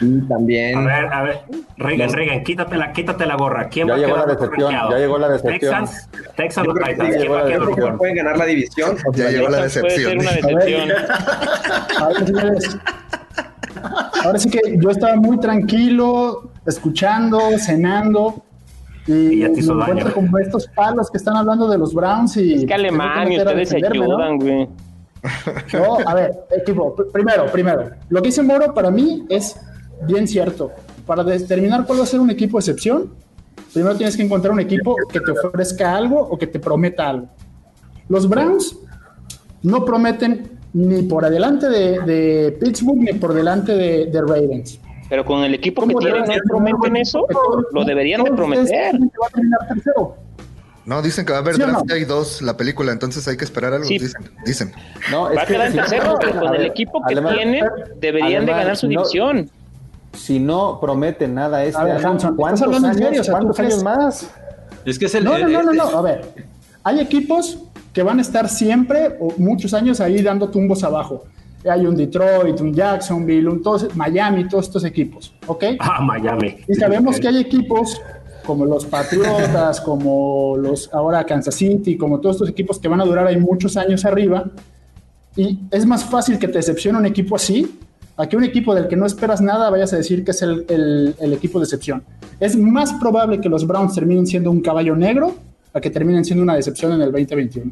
Y también... A ver, a ver, Regan, no. Regan, quítate la, quítate la gorra. ¿Quién ya va llegó a quedar rankeado? Ya llegó la decepción. Texas, Texas o Titans. ¿Quién va a quedar rankeado? ¿Pueden ganar la división? O sea, ya llegó la decepción. Puede ser una decepción. A ver, señores. Ahora sí que yo estaba muy tranquilo, escuchando, cenando... Y ya te hizo daño. Me encuentro como estos palos que están hablando de los Browns y... Es que Alemania, ustedes se ayudan, güey. No, a ver, equipo, primero, primero, lo que dice Moro para mí es bien cierto. Para determinar cuál va a ser un equipo excepción, primero tienes que encontrar un equipo que te ofrezca algo o que te prometa algo. Los Browns no prometen ni por adelante de, de Pittsburgh ni por delante de, de Ravens. Pero con el equipo que tienen, ¿no prometen eso? Lo deberían de prometer. Va a terminar tercero. No, dicen que va a haber ¿Sí draft no? dos, la película, entonces hay que esperar algo, sí. dicen, dicen. No, es va a quedar en tercero, pero con el equipo que Alemán, tienen, deberían Alemán, de ganar su no, división. Si no promete nada este ver, año, ¿cuántos años, en serio? O sea, ¿cuántos años más? Es que es el... No, no, no, no, no, a ver, hay equipos que van a estar siempre, o muchos años ahí dando tumbos abajo. Hay un Detroit, un Jacksonville, un todos, Miami, todos estos equipos, ¿ok? Ah, Miami. Y sabemos okay. que hay equipos... como los Patriotas, como los ahora Kansas City, como todos estos equipos que van a durar ahí muchos años arriba, y es más fácil que te decepcione un equipo así, a que un equipo del que no esperas nada vayas a decir que es el, el, el equipo de decepción. Es más probable que los Browns terminen siendo un caballo negro a que terminen siendo una decepción en el veinte veintiuno.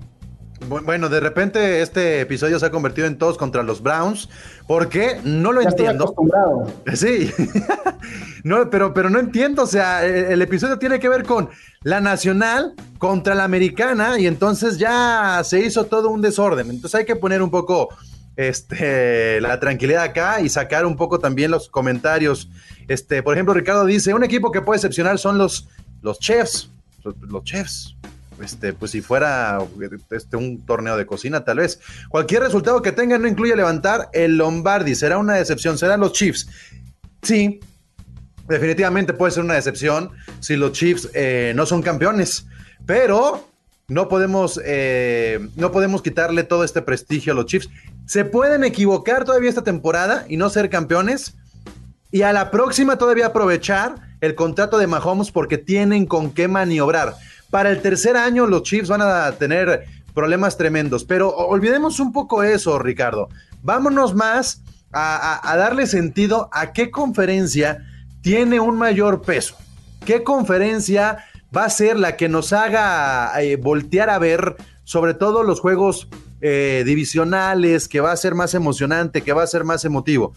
Bueno, de repente este episodio se ha convertido en todos contra los Browns, porque no lo ya entiendo. Estoy acostumbrado. Sí, no, pero, pero no entiendo, o sea, el, el episodio tiene que ver con la nacional contra la americana y entonces ya se hizo todo un desorden, entonces hay que poner un poco este, la tranquilidad acá y sacar un poco también los comentarios. Este, por ejemplo, Ricardo dice, un equipo que puede excepcionar son los, los Chiefs, los, los Chiefs. Este, pues si fuera este, un torneo de cocina, tal vez. Cualquier resultado que tengan no incluye levantar el Lombardi. Será una decepción. Serán los Chiefs. Sí, definitivamente puede ser una decepción si los Chiefs eh, no son campeones. Pero no podemos, eh, no podemos quitarle todo este prestigio a los Chiefs. Se pueden equivocar todavía esta temporada y no ser campeones. Y a la próxima todavía aprovechar el contrato de Mahomes porque tienen con qué maniobrar. Para el tercer año los Chiefs van a tener problemas tremendos, pero olvidemos un poco eso, Ricardo. Vámonos más a, a, a darle sentido a qué conferencia tiene un mayor peso. ¿Qué conferencia va a ser la que nos haga eh, voltear a ver, sobre todo los juegos eh, divisionales, que va a ser más emocionante, que va a ser más emotivo?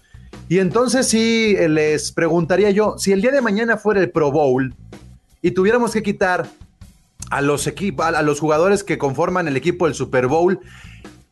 Y entonces sí, les preguntaría yo, si el día de mañana fuera el Pro Bowl y tuviéramos que quitar... A los, equipo, a los jugadores que conforman el equipo del Super Bowl,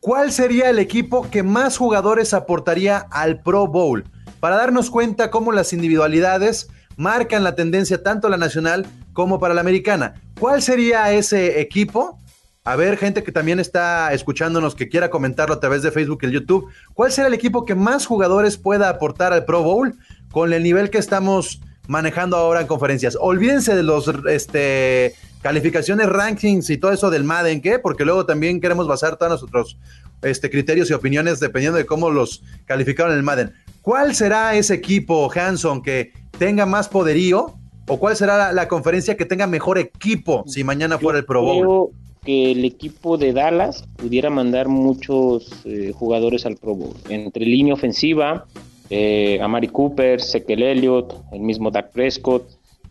¿cuál sería el equipo que más jugadores aportaría al Pro Bowl? Para darnos cuenta cómo las individualidades marcan la tendencia tanto la nacional como para la americana. ¿Cuál sería ese equipo? A ver, gente que también está escuchándonos, que quiera comentarlo a través de Facebook y el YouTube. ¿Cuál será el equipo que más jugadores pueda aportar al Pro Bowl con el nivel que estamos manejando ahora en conferencias. Olvídense de los este, calificaciones, rankings y todo eso del Madden, ¿qué? Porque luego también queremos basar todos nuestros este, criterios y opiniones dependiendo de cómo los calificaron en el Madden. ¿Cuál será ese equipo, Hanson, que tenga más poderío? ¿O cuál será la, la conferencia que tenga mejor equipo si mañana fuera el Pro Bowl? Creo que el equipo de Dallas pudiera mandar muchos eh, jugadores al Pro Bowl. Entre línea ofensiva, eh, Amari Cooper, Ezekiel Elliott, el mismo Dak Prescott.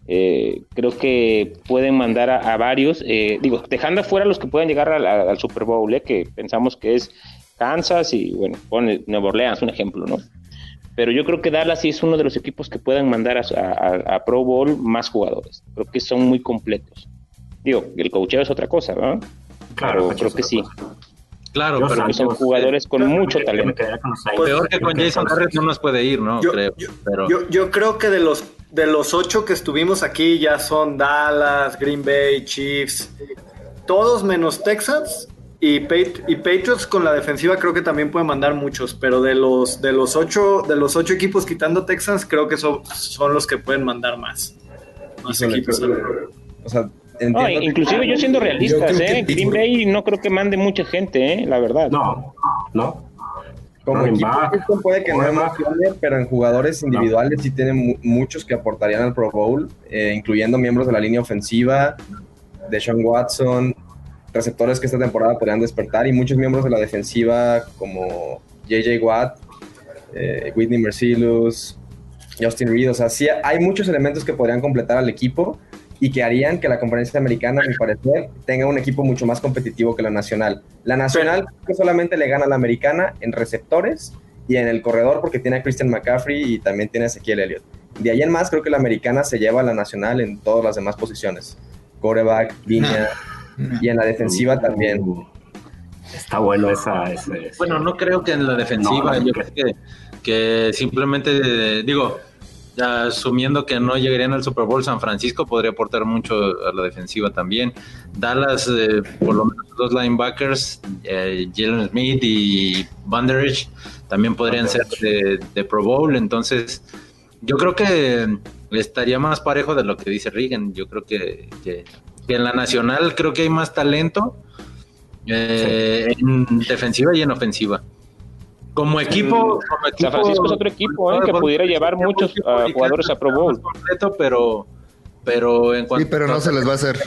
Eh, creo que pueden mandar a, a varios. Eh, digo, dejando afuera los que puedan llegar a, a, al Super Bowl, eh, que pensamos que es Kansas y, bueno, pone Nueva Orleans, un ejemplo, ¿no? Pero yo creo que Dallas sí es uno de los equipos que puedan mandar a, a, a Pro Bowl más jugadores. Creo que son muy completos. Digo, el coacheo es otra cosa, ¿no? Claro, pero creo que sí. Cosa. Claro, yo pero... son jugadores con claro, mucho talento. Pues, peor que con Jason Garrett no nos puede ir, ¿no? Yo creo, yo, pero... yo, yo creo que de los, de los ocho que estuvimos aquí ya son Dallas, Green Bay, Chiefs, todos menos Texans. Y, Patri- y Patriots con la defensiva creo que también pueden mandar muchos, pero de los de los ocho de los ocho equipos quitando Texans creo que so, son los que pueden mandar más, más sí, equipos. Pero, o sea, no, inclusive que, yo siendo realista, eh, Green Bay no creo que mande mucha gente, eh, la verdad. No, no. Como no, equipo no, puede que no emocione, pero en jugadores individuales no. Sí tienen mu- muchos que aportarían al Pro Bowl, eh, incluyendo miembros de la línea ofensiva, Deshaun Watson. Receptores que esta temporada podrían despertar y muchos miembros de la defensiva como J J Watt, eh, Whitney Mercilus, Justin Reed. O sea, sí hay muchos elementos que podrían completar al equipo y que harían que la conferencia americana, a mi parecer, tenga un equipo mucho más competitivo que la nacional. La nacional que solamente le gana a la americana en receptores y en el corredor porque tiene a Christian McCaffrey y también tiene a Ezekiel Elliott. De ahí en más creo que la americana se lleva a la nacional en todas las demás posiciones. Quarterback, línea... Y en la defensiva uh, también. Está bueno esa, esa, esa. Bueno, no creo que en la defensiva, no, no, yo creo que, que simplemente, digo, asumiendo que no llegarían al Super Bowl, San Francisco podría aportar mucho a la defensiva también. Dallas, eh, por lo menos dos linebackers, eh, Jalen Smith y Vanderich, también podrían okay. ser de, de Pro Bowl. Entonces, yo creo que estaría más parejo de lo que dice Reagan. Yo creo que... que que en la nacional creo que hay más talento eh, sí. en defensiva y en ofensiva. Como equipo, como equipo San Francisco es otro equipo eh, que pudiera llevar muchos uh, jugadores a Pro Bowl. Completo, pero pero en cuanto sí, pero no se les va a hacer.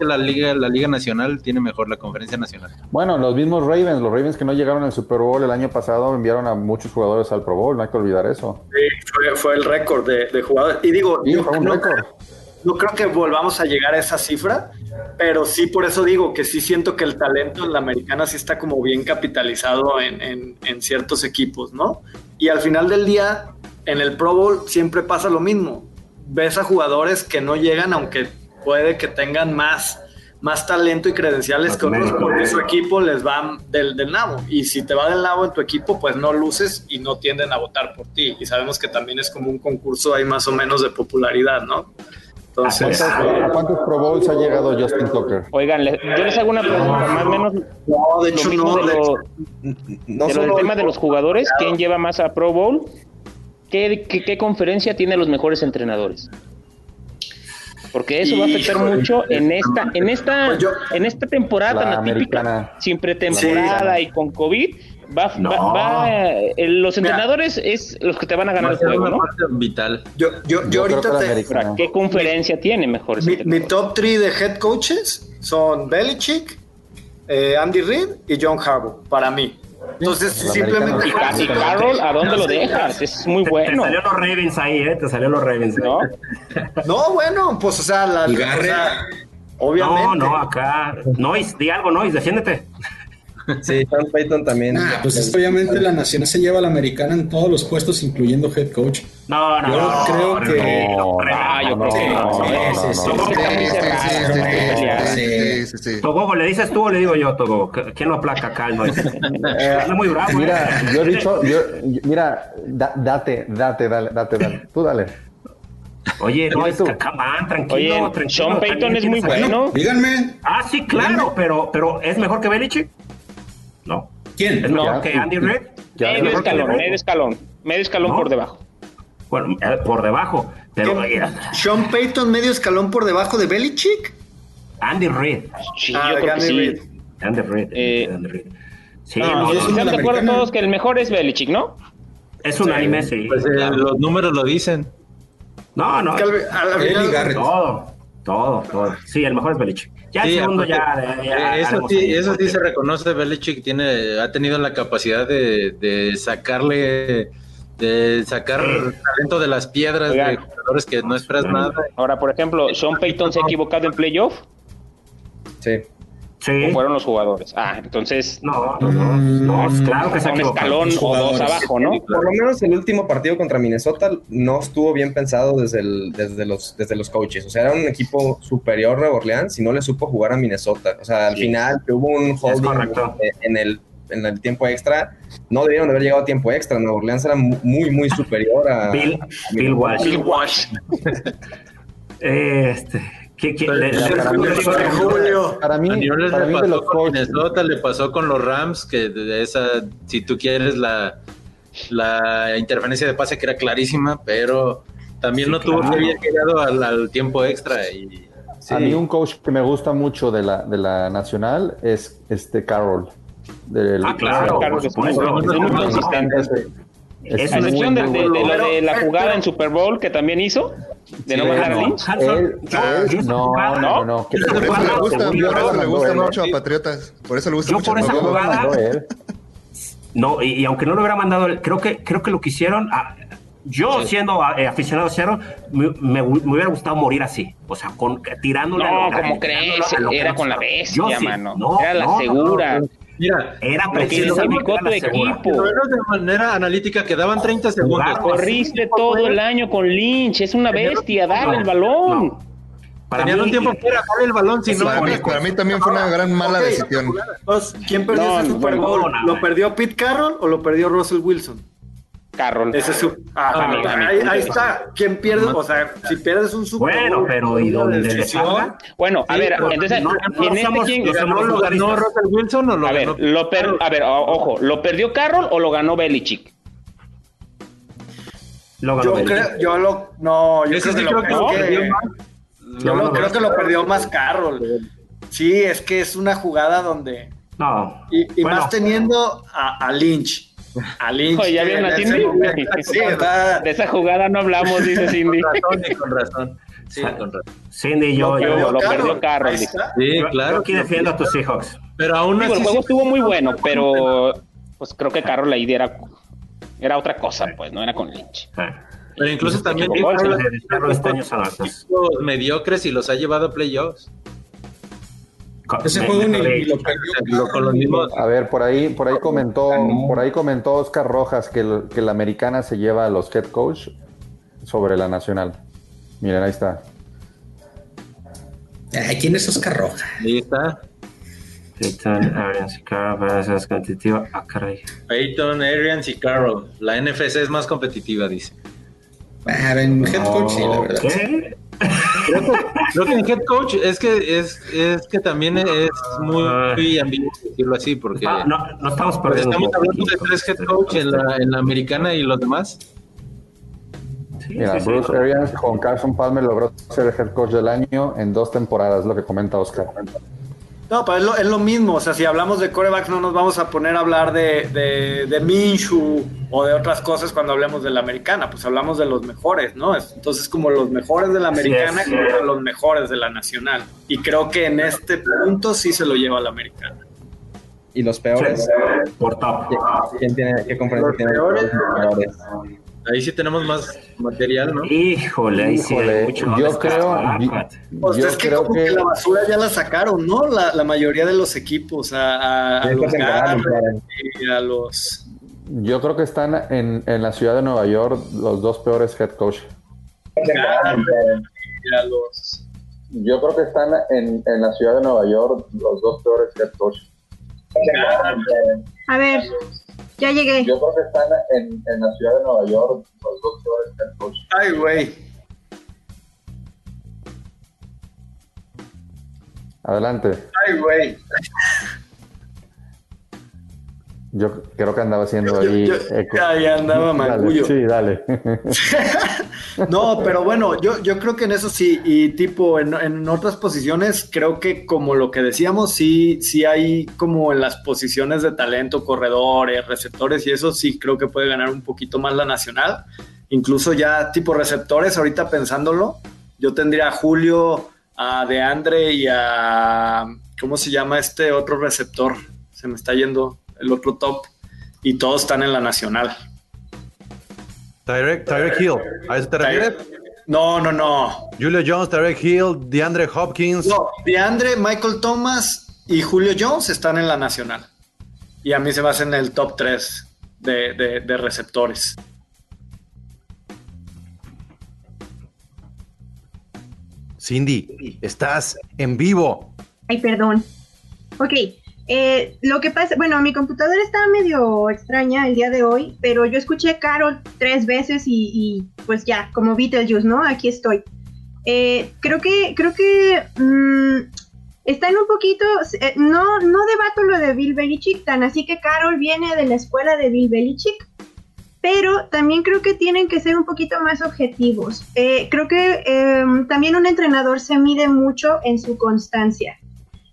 La liga, la liga nacional tiene mejor la conferencia nacional. Bueno, los mismos Ravens, los Ravens que no llegaron al Super Bowl el año pasado enviaron a muchos jugadores al Pro Bowl. No hay que olvidar eso. Sí, fue, fue el récord de, de jugadores. Y digo, sí, yo, fue un no, récord. No creo que volvamos a llegar a esa cifra, pero sí, por eso digo que sí siento que el talento en la americana sí está como bien capitalizado en, en, en ciertos equipos, ¿no? Y al final del día, en el Pro Bowl siempre pasa lo mismo. Ves a jugadores que no llegan, aunque puede que tengan más, más talento y credenciales que otros, porque su equipo les va del, del nabo. Y si te va del nabo en tu equipo, pues no luces y no tienden a votar por ti. Y sabemos que también es como un concurso ahí más o menos de popularidad, ¿no? Entonces, ¿A, cuántos, ¿A cuántos Pro Bowls ha llegado Justin Tucker? Oigan, les, yo les hago una pregunta, más o menos no, de hecho, lo mismo no, de lo, no de lo del tema de los jugadores, ¿quién lleva más a Pro Bowl? ¿Qué, qué, qué conferencia tiene los mejores entrenadores? Porque eso va a afectar Híjole, mucho en esta, en esta, pues yo, en esta temporada tan atípica, americana. Sin pretemporada sí, y con COVID, va, no. va, va eh, los entrenadores Mira, es los que te van a ganar el juego, ¿no? Vital. Yo, yo, yo, yo ahorita te. Americana. ¿Qué conferencia mi, tiene mejor? Mi, mi top tres de head coaches son Belichick, eh, Andy Reid y John Harbaugh, para mí. Entonces, la simplemente... Y, y Carroll, ¿a dónde lo dejas? Es muy bueno. Te, te salió los Ravens ahí, ¿eh? Te salió los Ravens. ¿No? No, bueno, pues, o sea... La, o sea obviamente. No, no, acá... Noyes, di algo, Noyes, defiéndete. Sí, Sean Payton también. Ah, pues, es, obviamente, la nacional se lleva a la americana en todos los puestos, incluyendo head coach. No, no, yo no. Yo creo que... Ah, yo creo que no. Sí, sí, sí. Togogo, ¿le dices tú o le digo yo, Togogo? ¿Quién lo aplaca acá? No, es muy bravo. Mira, eh. yo he dicho, yo, mira, da, date, date, dale, date, dale. Tú dale. Oye, no, es cacamán, tranquilo, Oye, tranquilo. Sean Payton es muy bueno. Díganme. Ah, sí, claro, pero, pero ¿es mejor que Belichick? No. ¿Quién? ¿Es mejor no, que Andy Reid? Medio escalón, medio escalón, medio escalón por debajo. Bueno, por debajo, pero... ¿Sean Payton medio escalón por debajo de Belichick? Andy Reid. Sí, ah, yo creo Andy que sí. Reed. Andy Reid. Eh, Andy Reid. Sí, no, no, están de acuerdo todos que el mejor es Belichick, ¿no? Es un sí, anime, sí. Pues eh, claro. Los números lo dicen. No, no. Es que a la final, todo, todo, todo. Sí, el mejor es Belichick. Ya sí, el segundo porque, ya, ya... Eso sí, eso sí se reconoce. Belichick tiene, ha tenido la capacidad de, de sacarle... de sacar talento de las piedras. Oigan, de jugadores que no esperas nada. Ahora, por ejemplo, ¿Sean Payton se ha equivocado en playoff? Sí. Sí. ¿O fueron los jugadores? Ah, entonces... No, no, no, no claro que se ha equivocado. Un escalón o dos abajo, ¿no? Por lo menos el último partido contra Minnesota no estuvo bien pensado desde, el, desde, los, desde los coaches. O sea, era un equipo superior Nueva Orleans y no le supo jugar a Minnesota. O sea, al sí. final hubo un holding en el... en el tiempo extra, no debieron haber llegado a tiempo extra. Nueva Orleans era muy, muy superior a... Bill, a Bill Walsh. Bill Walsh. este, ¿qué, qué, le, le, para, mí, para mí, para para mí de los coaches. Minnesota le pasó con los Rams, que de esa, si tú quieres, la, la interferencia de pase que era clarísima, pero también sí, no claro. tuvo que haber llegado al, al tiempo extra. Y, sí. A mí un coach que me gusta mucho de la, de la Nacional es este Carroll. Del, ah, claro, claro, es muy consistente. Es una cuestión de, de, de, la, de la jugada en Super Bowl que también hizo, de sí, no mandar no. Lynch. Él, él, no, no, no. no. Por eso, eso le gusta, yo, por eso le gusta mucho a Patriotas. Por eso le gusta yo mucho. Por esa jugada, no, y, y aunque no lo hubiera mandado, creo que, creo que lo que hicieron, a, yo sí. siendo eh, aficionado cero, me, me, me hubiera gustado morir así. O sea, con, tirándole no, a lo como crees, era con la bestia, mano. Era la segura. Mira, era precisamente tu equipo. Pero de manera analítica quedaban treinta segundos. Claro, corriste sí, todo el año con Lynch, es una bestia, dale no, el balón. No. Para Tenían mí, un tiempo fuera, dale el balón. Si no, para, mí, para mí también fue una gran mala okay, decisión. ¿Quién perdió no, ese Super Bowl? No, no, no, ¿Lo perdió Pete Carroll o lo perdió Russell Wilson? Carroll. Ese es su... ah, ah, amigo, amigo, ahí, ahí está. ¿Quién pierde? O sea, si pierdes un Super Bowl. Bueno, pero ¿y dónde le salga? Bueno, a sí, ver, entonces, no, en este quién ganó, ¿lo ganó Russell Wilson o lo a ganó? Ver, lo per... A ver, ojo, ¿lo perdió Carroll o lo ganó Belichick? Lo ganó yo Belichick. Creo, yo lo, no, yo creo, sí creo que lo perdió que... más. Yo lo, creo que lo perdió más Carroll. Sí, es que es una jugada donde... No. Y, y bueno, más teniendo a, a Lynch. A Lynch, Oye, ¿ya vieron a Cindy? Sí, de esa jugada no hablamos, dice Cindy. Con razón, con razón. Sí, con razón. Cindy, yo, yo, yo lo perdió Carroll. Sí, claro. Yo aquí defiendo a tus hijos. Pero aún así, el juego estuvo muy bueno, pero pues creo que Carroll ahí era, era otra cosa, pues, no era con Lynch. Pero incluso también los mediocres y los ha llevado a playoffs. Ese juego ni, ni lo perdió. A ver, por ahí, por ahí comentó, por ahí comentó Oscar Rojas que, el, que la americana se lleva a los head coach sobre la nacional. Miren, ahí está. Ay, ¿quién es Oscar Rojas? Ahí está. Payton, Arians y Carroll, es competitiva. Ah, caray. Payton, Arians y Carroll. La N F C es más competitiva, dice. A ver, en head coach, sí, la verdad. ¿Qué? Creo que, creo que el head coach es que es, es que también es muy, muy ambiguo decirlo así, porque ah, no, no estamos, pues estamos hablando de tres head coach en la, en la americana y los demás. Sí, Mira, sí, Bruce sí. Arians con Carson Palmer logró ser el head coach del año en dos temporadas, lo que comenta Oscar. No, pero es lo, es lo mismo, o sea, si hablamos de quarterbacks no nos vamos a poner a hablar de, de, de Minshew o de otras cosas cuando hablemos de la americana, pues hablamos de los mejores, ¿no? Entonces como los mejores de la americana sí, sí. como los mejores de la nacional, y creo que en este punto sí se lo lleva la americana. ¿Y los peores? Sí, por top. ¿Quién tiene, qué conferencia tiene? Peores, los peores. Ahí sí tenemos más material, ¿no? Híjole, ahí sí hay mucho. Yo creo, yo, yo es que creo que... que la basura ya la sacaron, ¿no? La, la mayoría de los equipos, a, a, a los ganas, y a los... Yo creo que están en, en la ciudad de Nueva York los dos peores head coach. Ganas, y a los... Yo creo que están en, en la ciudad de Nueva York los dos peores head coach. Ganas, a ver... Ya llegué. Yo creo que están en, en la ciudad de Nueva York los dos peores. Ay, güey. Adelante. Ay, güey. Yo creo que andaba haciendo yo, ahí... Yo, eco. Ahí andaba mancullo. Sí, dale. No, pero bueno, yo, yo creo que en eso sí, y tipo, en, en otras posiciones, creo que como lo que decíamos, sí, sí hay como en las posiciones de talento, corredores, receptores y eso, sí creo que puede ganar un poquito más la nacional. Incluso ya tipo receptores, ahorita pensándolo, yo tendría a Julio, a DeAndre y a... ¿Cómo se llama este otro receptor? Se me está yendo... el otro top, y todos están en la nacional. Tyreek Hill, ¿a eso te refieres? No, no, no. Julio Jones, Tyreek Hill, DeAndre Hopkins. No, DeAndre, Michael Thomas y Julio Jones están en la nacional. Y a mí se me hacen el top tres de, de, de receptores. Cindy, estás en vivo. Ay, perdón. Ok. Eh, lo que pasa, bueno, mi computadora está medio extraña el día de hoy, pero yo escuché Carol tres veces y, y pues ya, como Beetlejuice, ¿no? Aquí estoy. Eh, creo que, creo que mmm, están un poquito, eh, no, no debato lo de Bill Belichick, tan así que Carol viene de la escuela de Bill Belichick, pero también creo que tienen que ser un poquito más objetivos. Eh, creo que eh, también un entrenador se mide mucho en su constancia.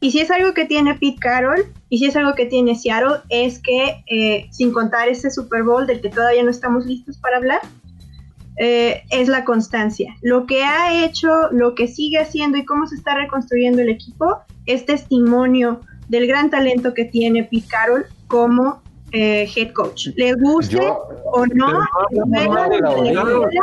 Y si es algo que tiene Pete Carroll, y si es algo que tiene Seattle, es que, eh, sin contar ese Super Bowl del que todavía no estamos listos para hablar, eh, es la constancia. Lo que ha hecho, lo que sigue haciendo y cómo se está reconstruyendo el equipo es testimonio del gran talento que tiene Pete Carroll como eh, head coach. Le guste Yo, o no,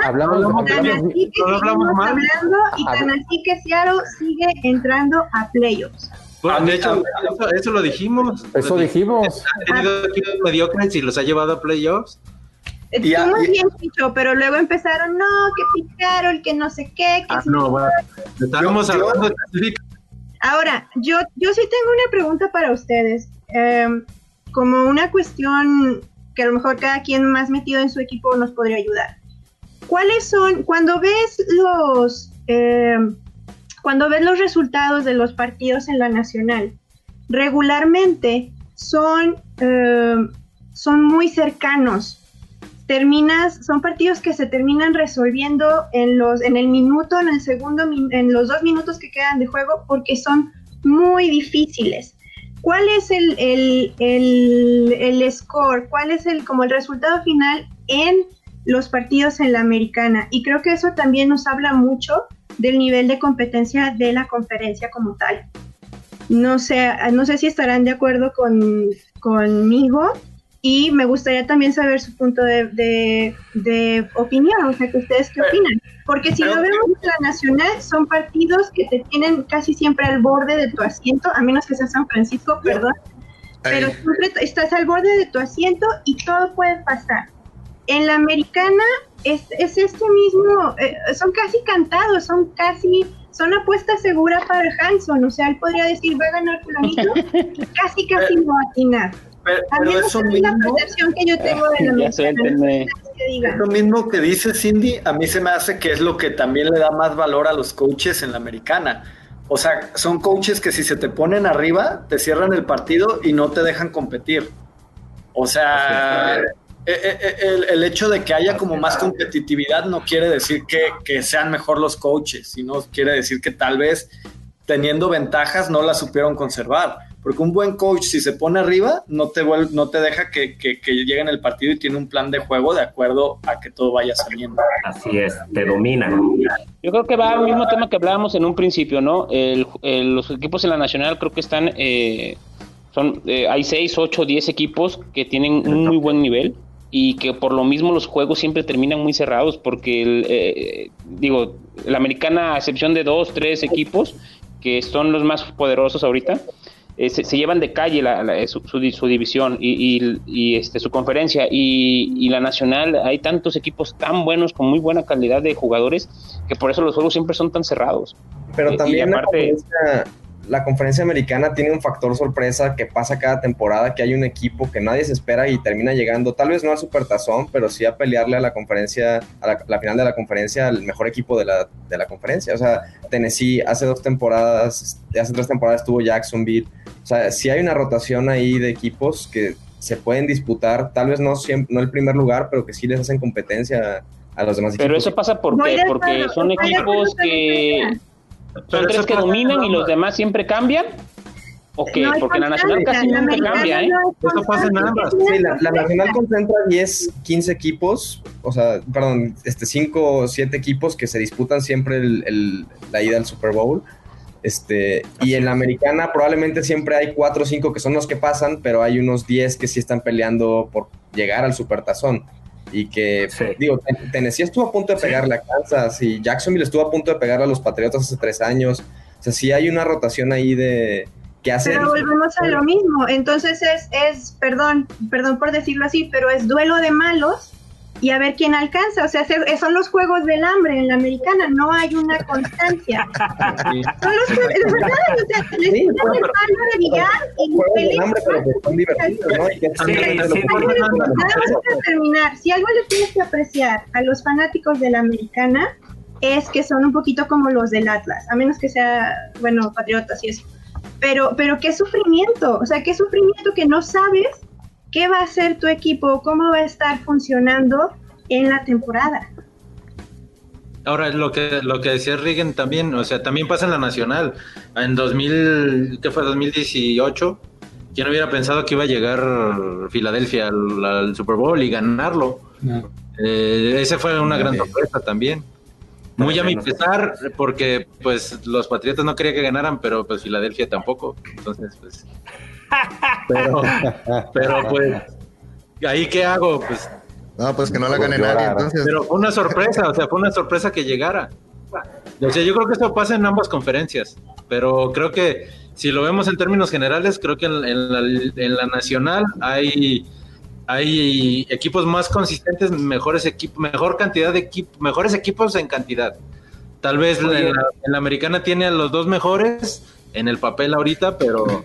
hablamos tan así que seguimos hablando y tan así que Seattle sigue entrando a playoffs. Bueno, de hecho, eso, eso lo dijimos. Eso dijimos. Han tenido equipos mediocres y los ha llevado a playoffs. Estuvo bien dicho, pero luego empezaron, no, que picaron, que no sé qué. Que ah, no, bueno. Estábamos hablando de específico. Ahora, yo, yo sí tengo una pregunta para ustedes. Eh, como una cuestión que a lo mejor cada quien más metido en su equipo nos podría ayudar. ¿Cuáles son, cuando ves los... Eh, Cuando ves los resultados de los partidos en la nacional, regularmente son, eh, son muy cercanos. Terminas, son partidos que se terminan resolviendo en los, en el minuto, en el segundo, en los dos minutos que quedan de juego, porque son muy difíciles. ¿Cuál es el, el, el, el score? ¿Cuál es el, como el resultado final en los partidos en la americana? Y creo que eso también nos habla mucho del nivel de competencia de la conferencia como tal. No sé, no sé si estarán de acuerdo con, conmigo, y me gustaría también saber su punto de, de, de opinión, o sea, que ustedes qué opinan. Porque si lo vemos en la nacional, son partidos que te tienen casi siempre al borde de tu asiento, a menos que sea San Francisco, perdón, pero siempre estás al borde de tu asiento y todo puede pasar. En la americana es, es este mismo, eh, son casi cantados, son casi, son apuesta segura para Hanson, o sea, él podría decir, va a ganar fulanito, casi, casi no va a atinar. Pero, pero eso es mismo, la percepción que yo tengo de la americana. Lo mismo que dice Cindy, a mí se me hace que es lo que también le da más valor a los coaches en la americana. O sea, son coaches que si se te ponen arriba, te cierran el partido y no te dejan competir. O sea... El, el hecho de que haya como más competitividad no quiere decir que, que sean mejor los coaches, sino quiere decir que tal vez teniendo ventajas no las supieron conservar, porque un buen coach si se pone arriba no te, vuelve, no te deja que, que, que llegue en el partido y tiene un plan de juego de acuerdo a que todo vaya saliendo. Así es, te domina. Yo creo que va al mismo tema que hablábamos en un principio, ¿no? El, el, los equipos en la nacional creo que están eh, son, eh, hay seis, ocho, diez equipos que tienen un muy buen nivel y que por lo mismo los juegos siempre terminan muy cerrados, porque el, eh, digo, la americana, a excepción de dos, tres equipos, que son los más poderosos ahorita, eh, se, se llevan de calle la, la, su, su, su división y, y, y este, su conferencia, y, y la nacional, hay tantos equipos tan buenos, con muy buena calidad de jugadores, que por eso los juegos siempre son tan cerrados. Pero eh, también y aparte, la, conferencia, la conferencia americana tiene un factor sorpresa que pasa cada temporada, que hay un equipo que nadie se espera y termina llegando, tal vez no al supertazón, pero sí a pelearle a la conferencia, a la, la final de la conferencia, al mejor equipo de la, de la conferencia. O sea, Tennessee hace dos temporadas, hace tres temporadas estuvo Jacksonville. O sea, sí hay una rotación ahí de equipos que se pueden disputar, tal vez no siempre, no el primer lugar, pero que sí les hacen competencia a los demás pero equipos. Pero eso pasa ¿por qué? Porque son equipos que son tres que dominan y los demás siempre cambian. ¿O qué? No, porque la Nacional casi la nunca cambia, ¿eh? Eso pasa en ambas. Sí, la, la Nacional concentra diez, quince equipos, o sea, perdón, este cinco o siete equipos que se disputan siempre el, el, la ida al Super Bowl. Este, y en la Americana probablemente siempre hay cuatro o cinco que son los que pasan, pero hay unos diez que sí están peleando por llegar al Supertazón. Y que, sí. digo, Tennessee estuvo a punto de pegarle a Kansas y Jacksonville estuvo a punto de pegarle a los Patriotas hace tres años. O sea, sí hay una rotación ahí de... Pero volvemos a lo mismo, entonces es, es perdón, perdón por decirlo así, pero es duelo de malos y a ver quién alcanza, o sea, se, son los juegos del hambre en la Americana, no hay una constancia. Sí. Son los juegos, de verdad, o sea, les sí, quitan bueno, el palo de billar y pelean. Si algo le tienes que apreciar a los fanáticos de la Americana es que son un poquito como los del Atlas, a menos que sea, bueno, Patriotas y eso. Pero, pero qué sufrimiento, o sea, qué sufrimiento que no sabes qué va a hacer tu equipo, cómo va a estar funcionando en la temporada. Ahora, lo que lo que decía Reagan también, o sea, también pasa en la Nacional. En dos mil, ¿qué fue? dos mil dieciocho, ¿quién hubiera pensado que iba a llegar Filadelfia al, al Super Bowl y ganarlo? No. Eh, ese fue una no, gran sorpresa sí. también. Muy a mi pesar, porque pues los Patriotas no quería que ganaran, pero pues Filadelfia tampoco, entonces pues pero, pero pues ahí qué hago, pues no, pues que no la gane nadie, entonces pero fue una sorpresa, o sea, fue una sorpresa que llegara, o sea, yo creo que esto pasa en ambas conferencias, pero creo que si lo vemos en términos generales, creo que en, en, la, en la Nacional hay hay equipos más consistentes, mejores equipos, mejor cantidad de equipos, mejores equipos en cantidad. Tal vez en la, en la Americana tiene a los dos mejores en el papel ahorita, pero,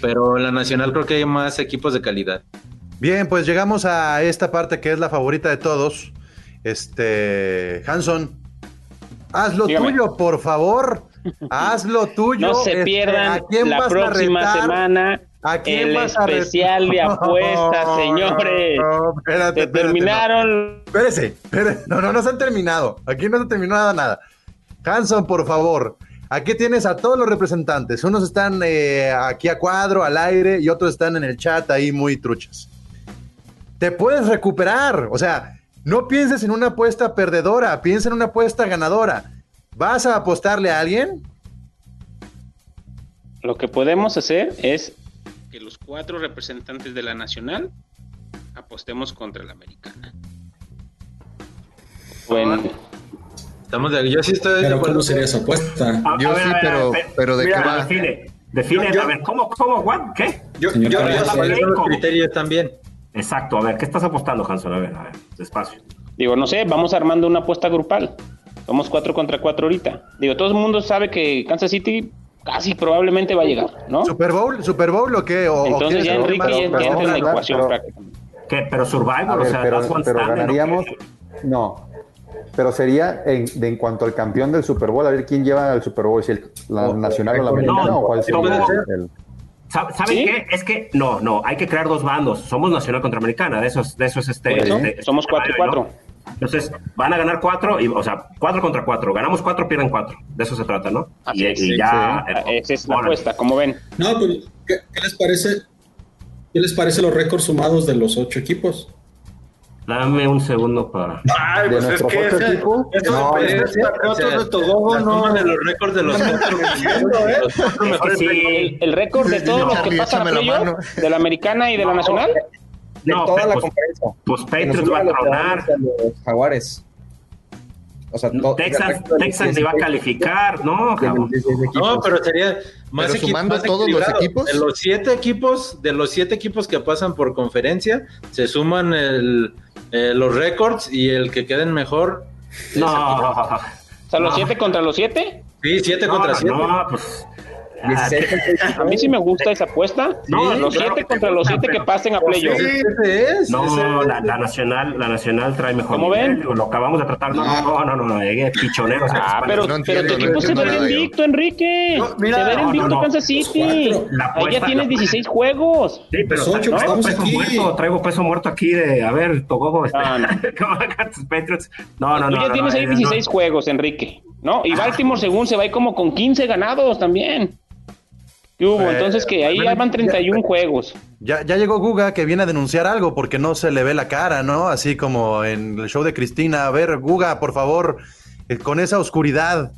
pero en la Nacional creo que hay más equipos de calidad. Bien, pues llegamos a esta parte que es la favorita de todos. Este, Hanson, haz lo Dígame. tuyo, por favor. Haz lo tuyo. No se pierdan este, la próxima semana. ¿A quién el vas especial a de apuestas, no, señores? No, no, espérate, se espérate, terminaron. No. Espérese, espérate. No, no, no se han terminado. Aquí no se ha terminado nada. Hanson, por favor. Aquí tienes a todos los representantes. Unos están eh, aquí a cuadro, al aire, y otros están en el chat ahí muy truchas. Te puedes recuperar. O sea, no pienses en una apuesta perdedora, piensa en una apuesta ganadora. ¿Vas a apostarle a alguien? Lo que podemos hacer es que los cuatro representantes de la Nacional apostemos contra la Americana. Bueno, estamos de yo sí estoy. Pero ¿cómo sería esa apuesta? A, yo a ver, sí, a ver, pero, a ver, pero ¿de mira, qué va? Define, define no, yo, a ver, ¿cómo, cómo, Juan? ¿Qué? Yo, yo, yo los criterios también. Exacto, a ver, ¿qué estás apostando, Hanson? A ver, a ver, despacio. Digo, no sé, vamos armando una apuesta grupal. Vamos cuatro contra cuatro ahorita. Digo, todo el mundo sabe que Kansas City casi probablemente va a llegar, ¿no? ¿Super Bowl? ¿Super Bowl o qué? O, entonces ¿o ya Enrique ya entra en la ecuación pero, prácticamente. ¿Qué? ¿Pero Survivor? Ver, o sea, pero, pero, pero ganaríamos... No, pero sería en, de, en cuanto al campeón del Super Bowl, a ver quién lleva al Super Bowl, si el la no, Nacional o la Americana no, o cuál sería no, el... ¿Saben ¿Sí? qué? Es que no, no, hay que crear dos bandos. Somos Nacional contra Americana, de esos, de esos este... ¿Eso? este somos cuatro y cuatro. Entonces, van a ganar cuatro, y, o sea, cuatro contra cuatro. Ganamos cuatro, pierden cuatro. De eso se trata, ¿no? Así y, es, y ya... Sí. Eh, Esa es la apuesta, como ven. No, pues, ¿qué, qué les parece? ¿Qué les parece los récords sumados de los ocho equipos? Dame un segundo para... Ay, pues es que ese... Equipo? Esto no, de es esta foto de Togogo, no... de los récords de los otros. ¿eh? Es que sí, el récord de todos no, los que pasan a la de la Americana y de no, la Nacional... De no, toda la pues, conferencia. Pues Patriots va a tronar. Los Jaguares. O sea, to- Texas, Texas se va a calificar, ¿no? No, pero sería más pero sumando equip- más todos los equipos. De los siete equipos, de los siete equipos que pasan por conferencia, se suman el, eh, los récords y el que queden mejor. No. O sea, los no. siete contra los siete. Sí, siete no, contra siete. No, pues. A mí sí me gusta esa apuesta. Sí, no, los claro siete contra gusta, los siete pero, que pasen a playoff. Sí, ese es, no, ese es. La, la nacional, la nacional trae mejor. ¿Cómo nivel? Ven? Lo acabamos de tratar. No, no, no, no, no, no pichoneros. Ah, pero, no pero tu equipo no se va no invicto, Enrique. No, mira, se va no, invicto no, no, Kansas City. Ahí ya tienes dieciséis juegos. Sí, pero ocho traigo peso muerto, traigo peso muerto aquí de, a ver, Togogo. No, no, no. Tú ya tienes ahí dieciséis juegos, Enrique. No, y Baltimore según se va ahí como con quince ganados también. ¿Qué hubo? Eh, Entonces que ahí bueno, van treinta y uno ya, juegos. Ya, ya llegó Guga, que viene a denunciar algo porque no se le ve la cara, ¿no? Así como en el show de Cristina. A ver, Guga, por favor, eh, con esa oscuridad,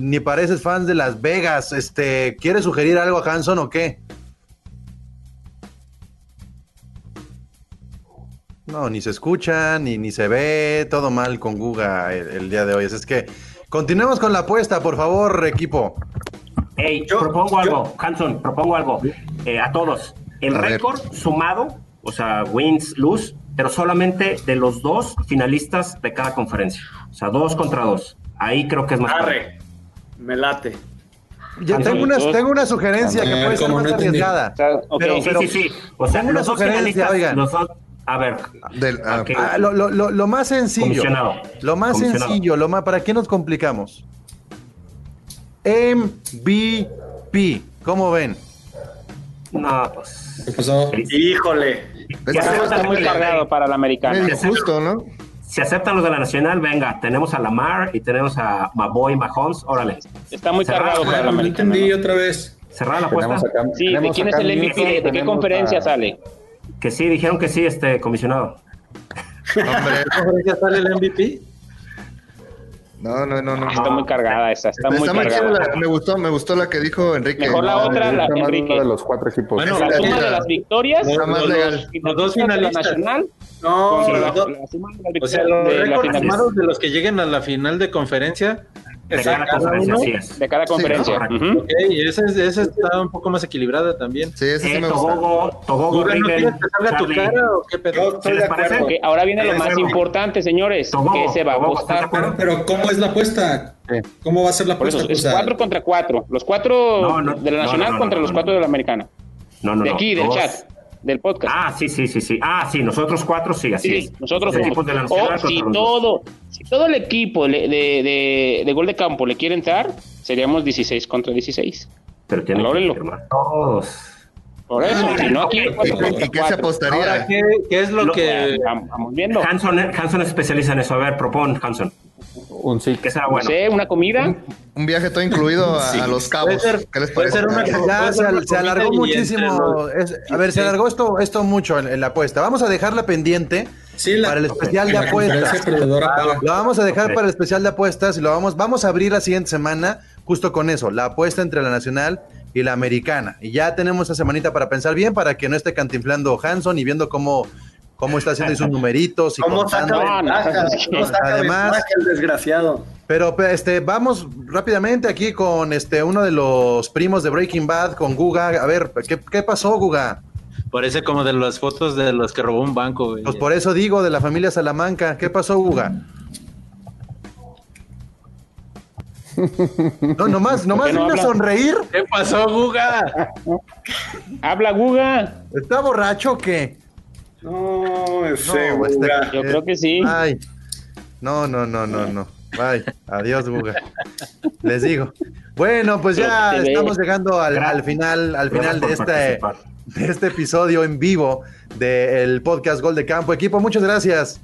ni pareces fan de Las Vegas. Este, ¿quieres sugerir algo a Hanson o qué? No, ni se escucha, ni, ni se ve, todo mal con Guga el, el día de hoy. Así es que continuemos con la apuesta, por favor, equipo. Hey, yo, propongo algo, yo. Hanson, propongo algo eh, a todos. El récord sumado, o sea, wins, lose, pero solamente de los dos finalistas de cada conferencia. O sea, dos contra dos. Ahí creo que es más. Arre, me late. Yo tengo una, tengo una sugerencia ver, que puede ser más no arriesgada. O sea, okay. pero, sí, pero, sí, sí, sí. O sea, los dos finalistas, oigan. Los dos, a ver, Del, okay. ah, lo, lo, lo, lo más sencillo, lo más sencillo, lo más, ¿para qué nos complicamos? M V P, ¿cómo ven? No, pues. ¿Qué pasó? Híjole. Ya está muy cargado para la americana. Es justo, ¿no? Si aceptan los de la nacional, venga, tenemos a Lamar y tenemos a Maboy, Mahomes, órale. Está muy cargado para la americana. No entendí otra vez. ¿Cerrada la apuesta? Sí, ¿de quién es el M V P? ¿De qué conferencia sale? Que sí, dijeron que sí, este, comisionado. Hombre, ¿ya sale el M V P? No, no, no, no. Está muy cargada esa, está, está muy cargada. La, me gustó, me gustó la que dijo Enrique. Mejor la, la otra, la, la Enrique. De los cuatro equipos. Bueno, la, la suma de las victorias, no, más los, legal. Los dos finalistas. La nacional, no, la, la, la suma de las victorias. O sea, los récords sumados de los que lleguen a la final de conferencia. De cada, cada conferencia, uno, sí es. De cada conferencia. Sí, ¿no? uh-huh. Okay, esa, esa está un poco más equilibrada también. Sí, esa sí eh, me gusta. Togogo, Togogo, River, ¿no salga tu cara o qué pedo? ¿Sí les parece? Okay, ahora viene lo más importante, señores, Togogo, que se va Togogo, a apostar. Pero, pero, ¿cómo es la apuesta? ¿Cómo va a ser la apuesta? Eso, es cuatro contra cuatro. Los cuatro no, no, de la nacional no, no, contra no, no, los cuatro no, no. de la americana. No, no, de aquí, no, del chat. Del podcast. Ah, sí, sí, sí, sí. Ah, sí, nosotros cuatro, sí, así sí, es. Nosotros somos. De la nacional, o si todo, si todo el equipo de, de, de gol de campo le quiere entrar, seríamos dieciséis contra dieciséis. Pero tienen Valórenlo. Que firmar todos. Por eso, si no aquí. ¿Y, ¿y qué se apostaría? Ahora, ¿qué, ¿Qué es lo, lo que vamos viendo? Hanson, Hanson es especialista en eso. A ver, propon, Hanson. Un sí. Que sea bueno. No sé, una comida. Un, un viaje todo incluido a, sí. a Los Cabos. Puede ser, ¿qué les parece? Puede ser una, ya, puede ser una se alargó muchísimo. Es, a ver, sí. se alargó esto, esto mucho en, en la apuesta. Vamos a dejarla pendiente sí, la, para el especial okay. de apuestas. Lo vamos a dejar okay. para el especial de apuestas y lo vamos, vamos a abrir la siguiente semana justo con eso, la apuesta entre la nacional y la americana. Y ya tenemos esta semanita para pensar bien, para que no esté cantinflando Hanson y viendo cómo... cómo está haciendo sus numeritos y cómo saca ventaja, cómo saca además el desgraciado. Pero este vamos rápidamente aquí con este uno de los primos de Breaking Bad, con Guga. A ver, ¿qué, qué pasó, Guga? Parece como de las fotos de los que robó un banco, güey. Pues por eso digo, de la familia Salamanca. ¿Qué pasó, Guga? No, nomás, nomás vino no a sonreír. ¿Qué pasó, Guga? Habla, Guga. ¿Está borracho o qué? No, ese no, Guga. Este, yo creo que sí. Ay, no, no, no, no, no. Ay, adiós, Guga. Les digo. Bueno, pues ya estamos llegando al, al final, al final de este, de este episodio en vivo del podcast Gol de Campo. Equipo, muchas gracias.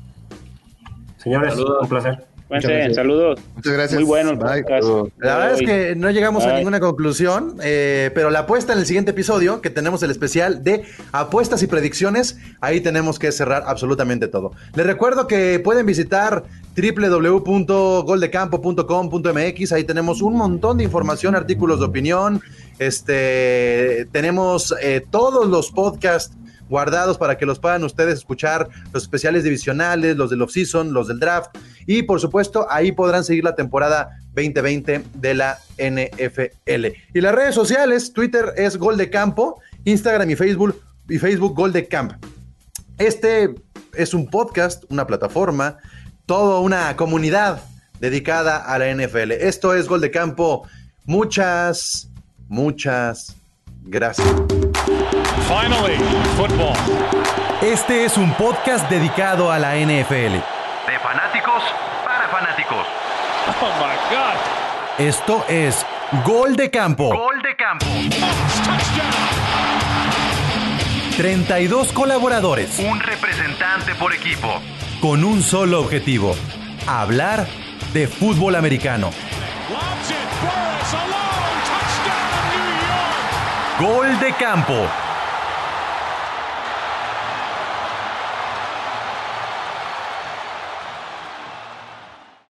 Señores, saludos. Un placer. Gracias. Saludos. Muchas gracias. Muy bueno el podcast. Bye. La verdad es que no llegamos Bye. a ninguna conclusión, eh, pero la apuesta en el siguiente episodio, que tenemos el especial de apuestas y predicciones, ahí tenemos que cerrar absolutamente todo. Les recuerdo que pueden visitar doble u doble u doble u punto gol de campo punto com punto m x, ahí tenemos un montón de información, artículos de opinión, este, tenemos eh, todos los podcasts guardados para que los puedan ustedes escuchar, los especiales divisionales, los del off-season, los del draft, y por supuesto ahí podrán seguir la temporada veinte veinte de la N F L. Y las redes sociales, Twitter es Gol de Campo, Instagram y Facebook, y Facebook Gol de Camp. Este es un podcast, una plataforma, toda una comunidad dedicada a la N F L. Esto es Gol de Campo. Muchas Muchas gracias. Finally, football. Este es un podcast dedicado a la N F L. De fanáticos para fanáticos. Oh my God. Esto es Gol de Campo. Gol de Campo. treinta y dos colaboradores. Un representante por equipo. Con un solo objetivo: hablar de fútbol americano. Gol de Campo.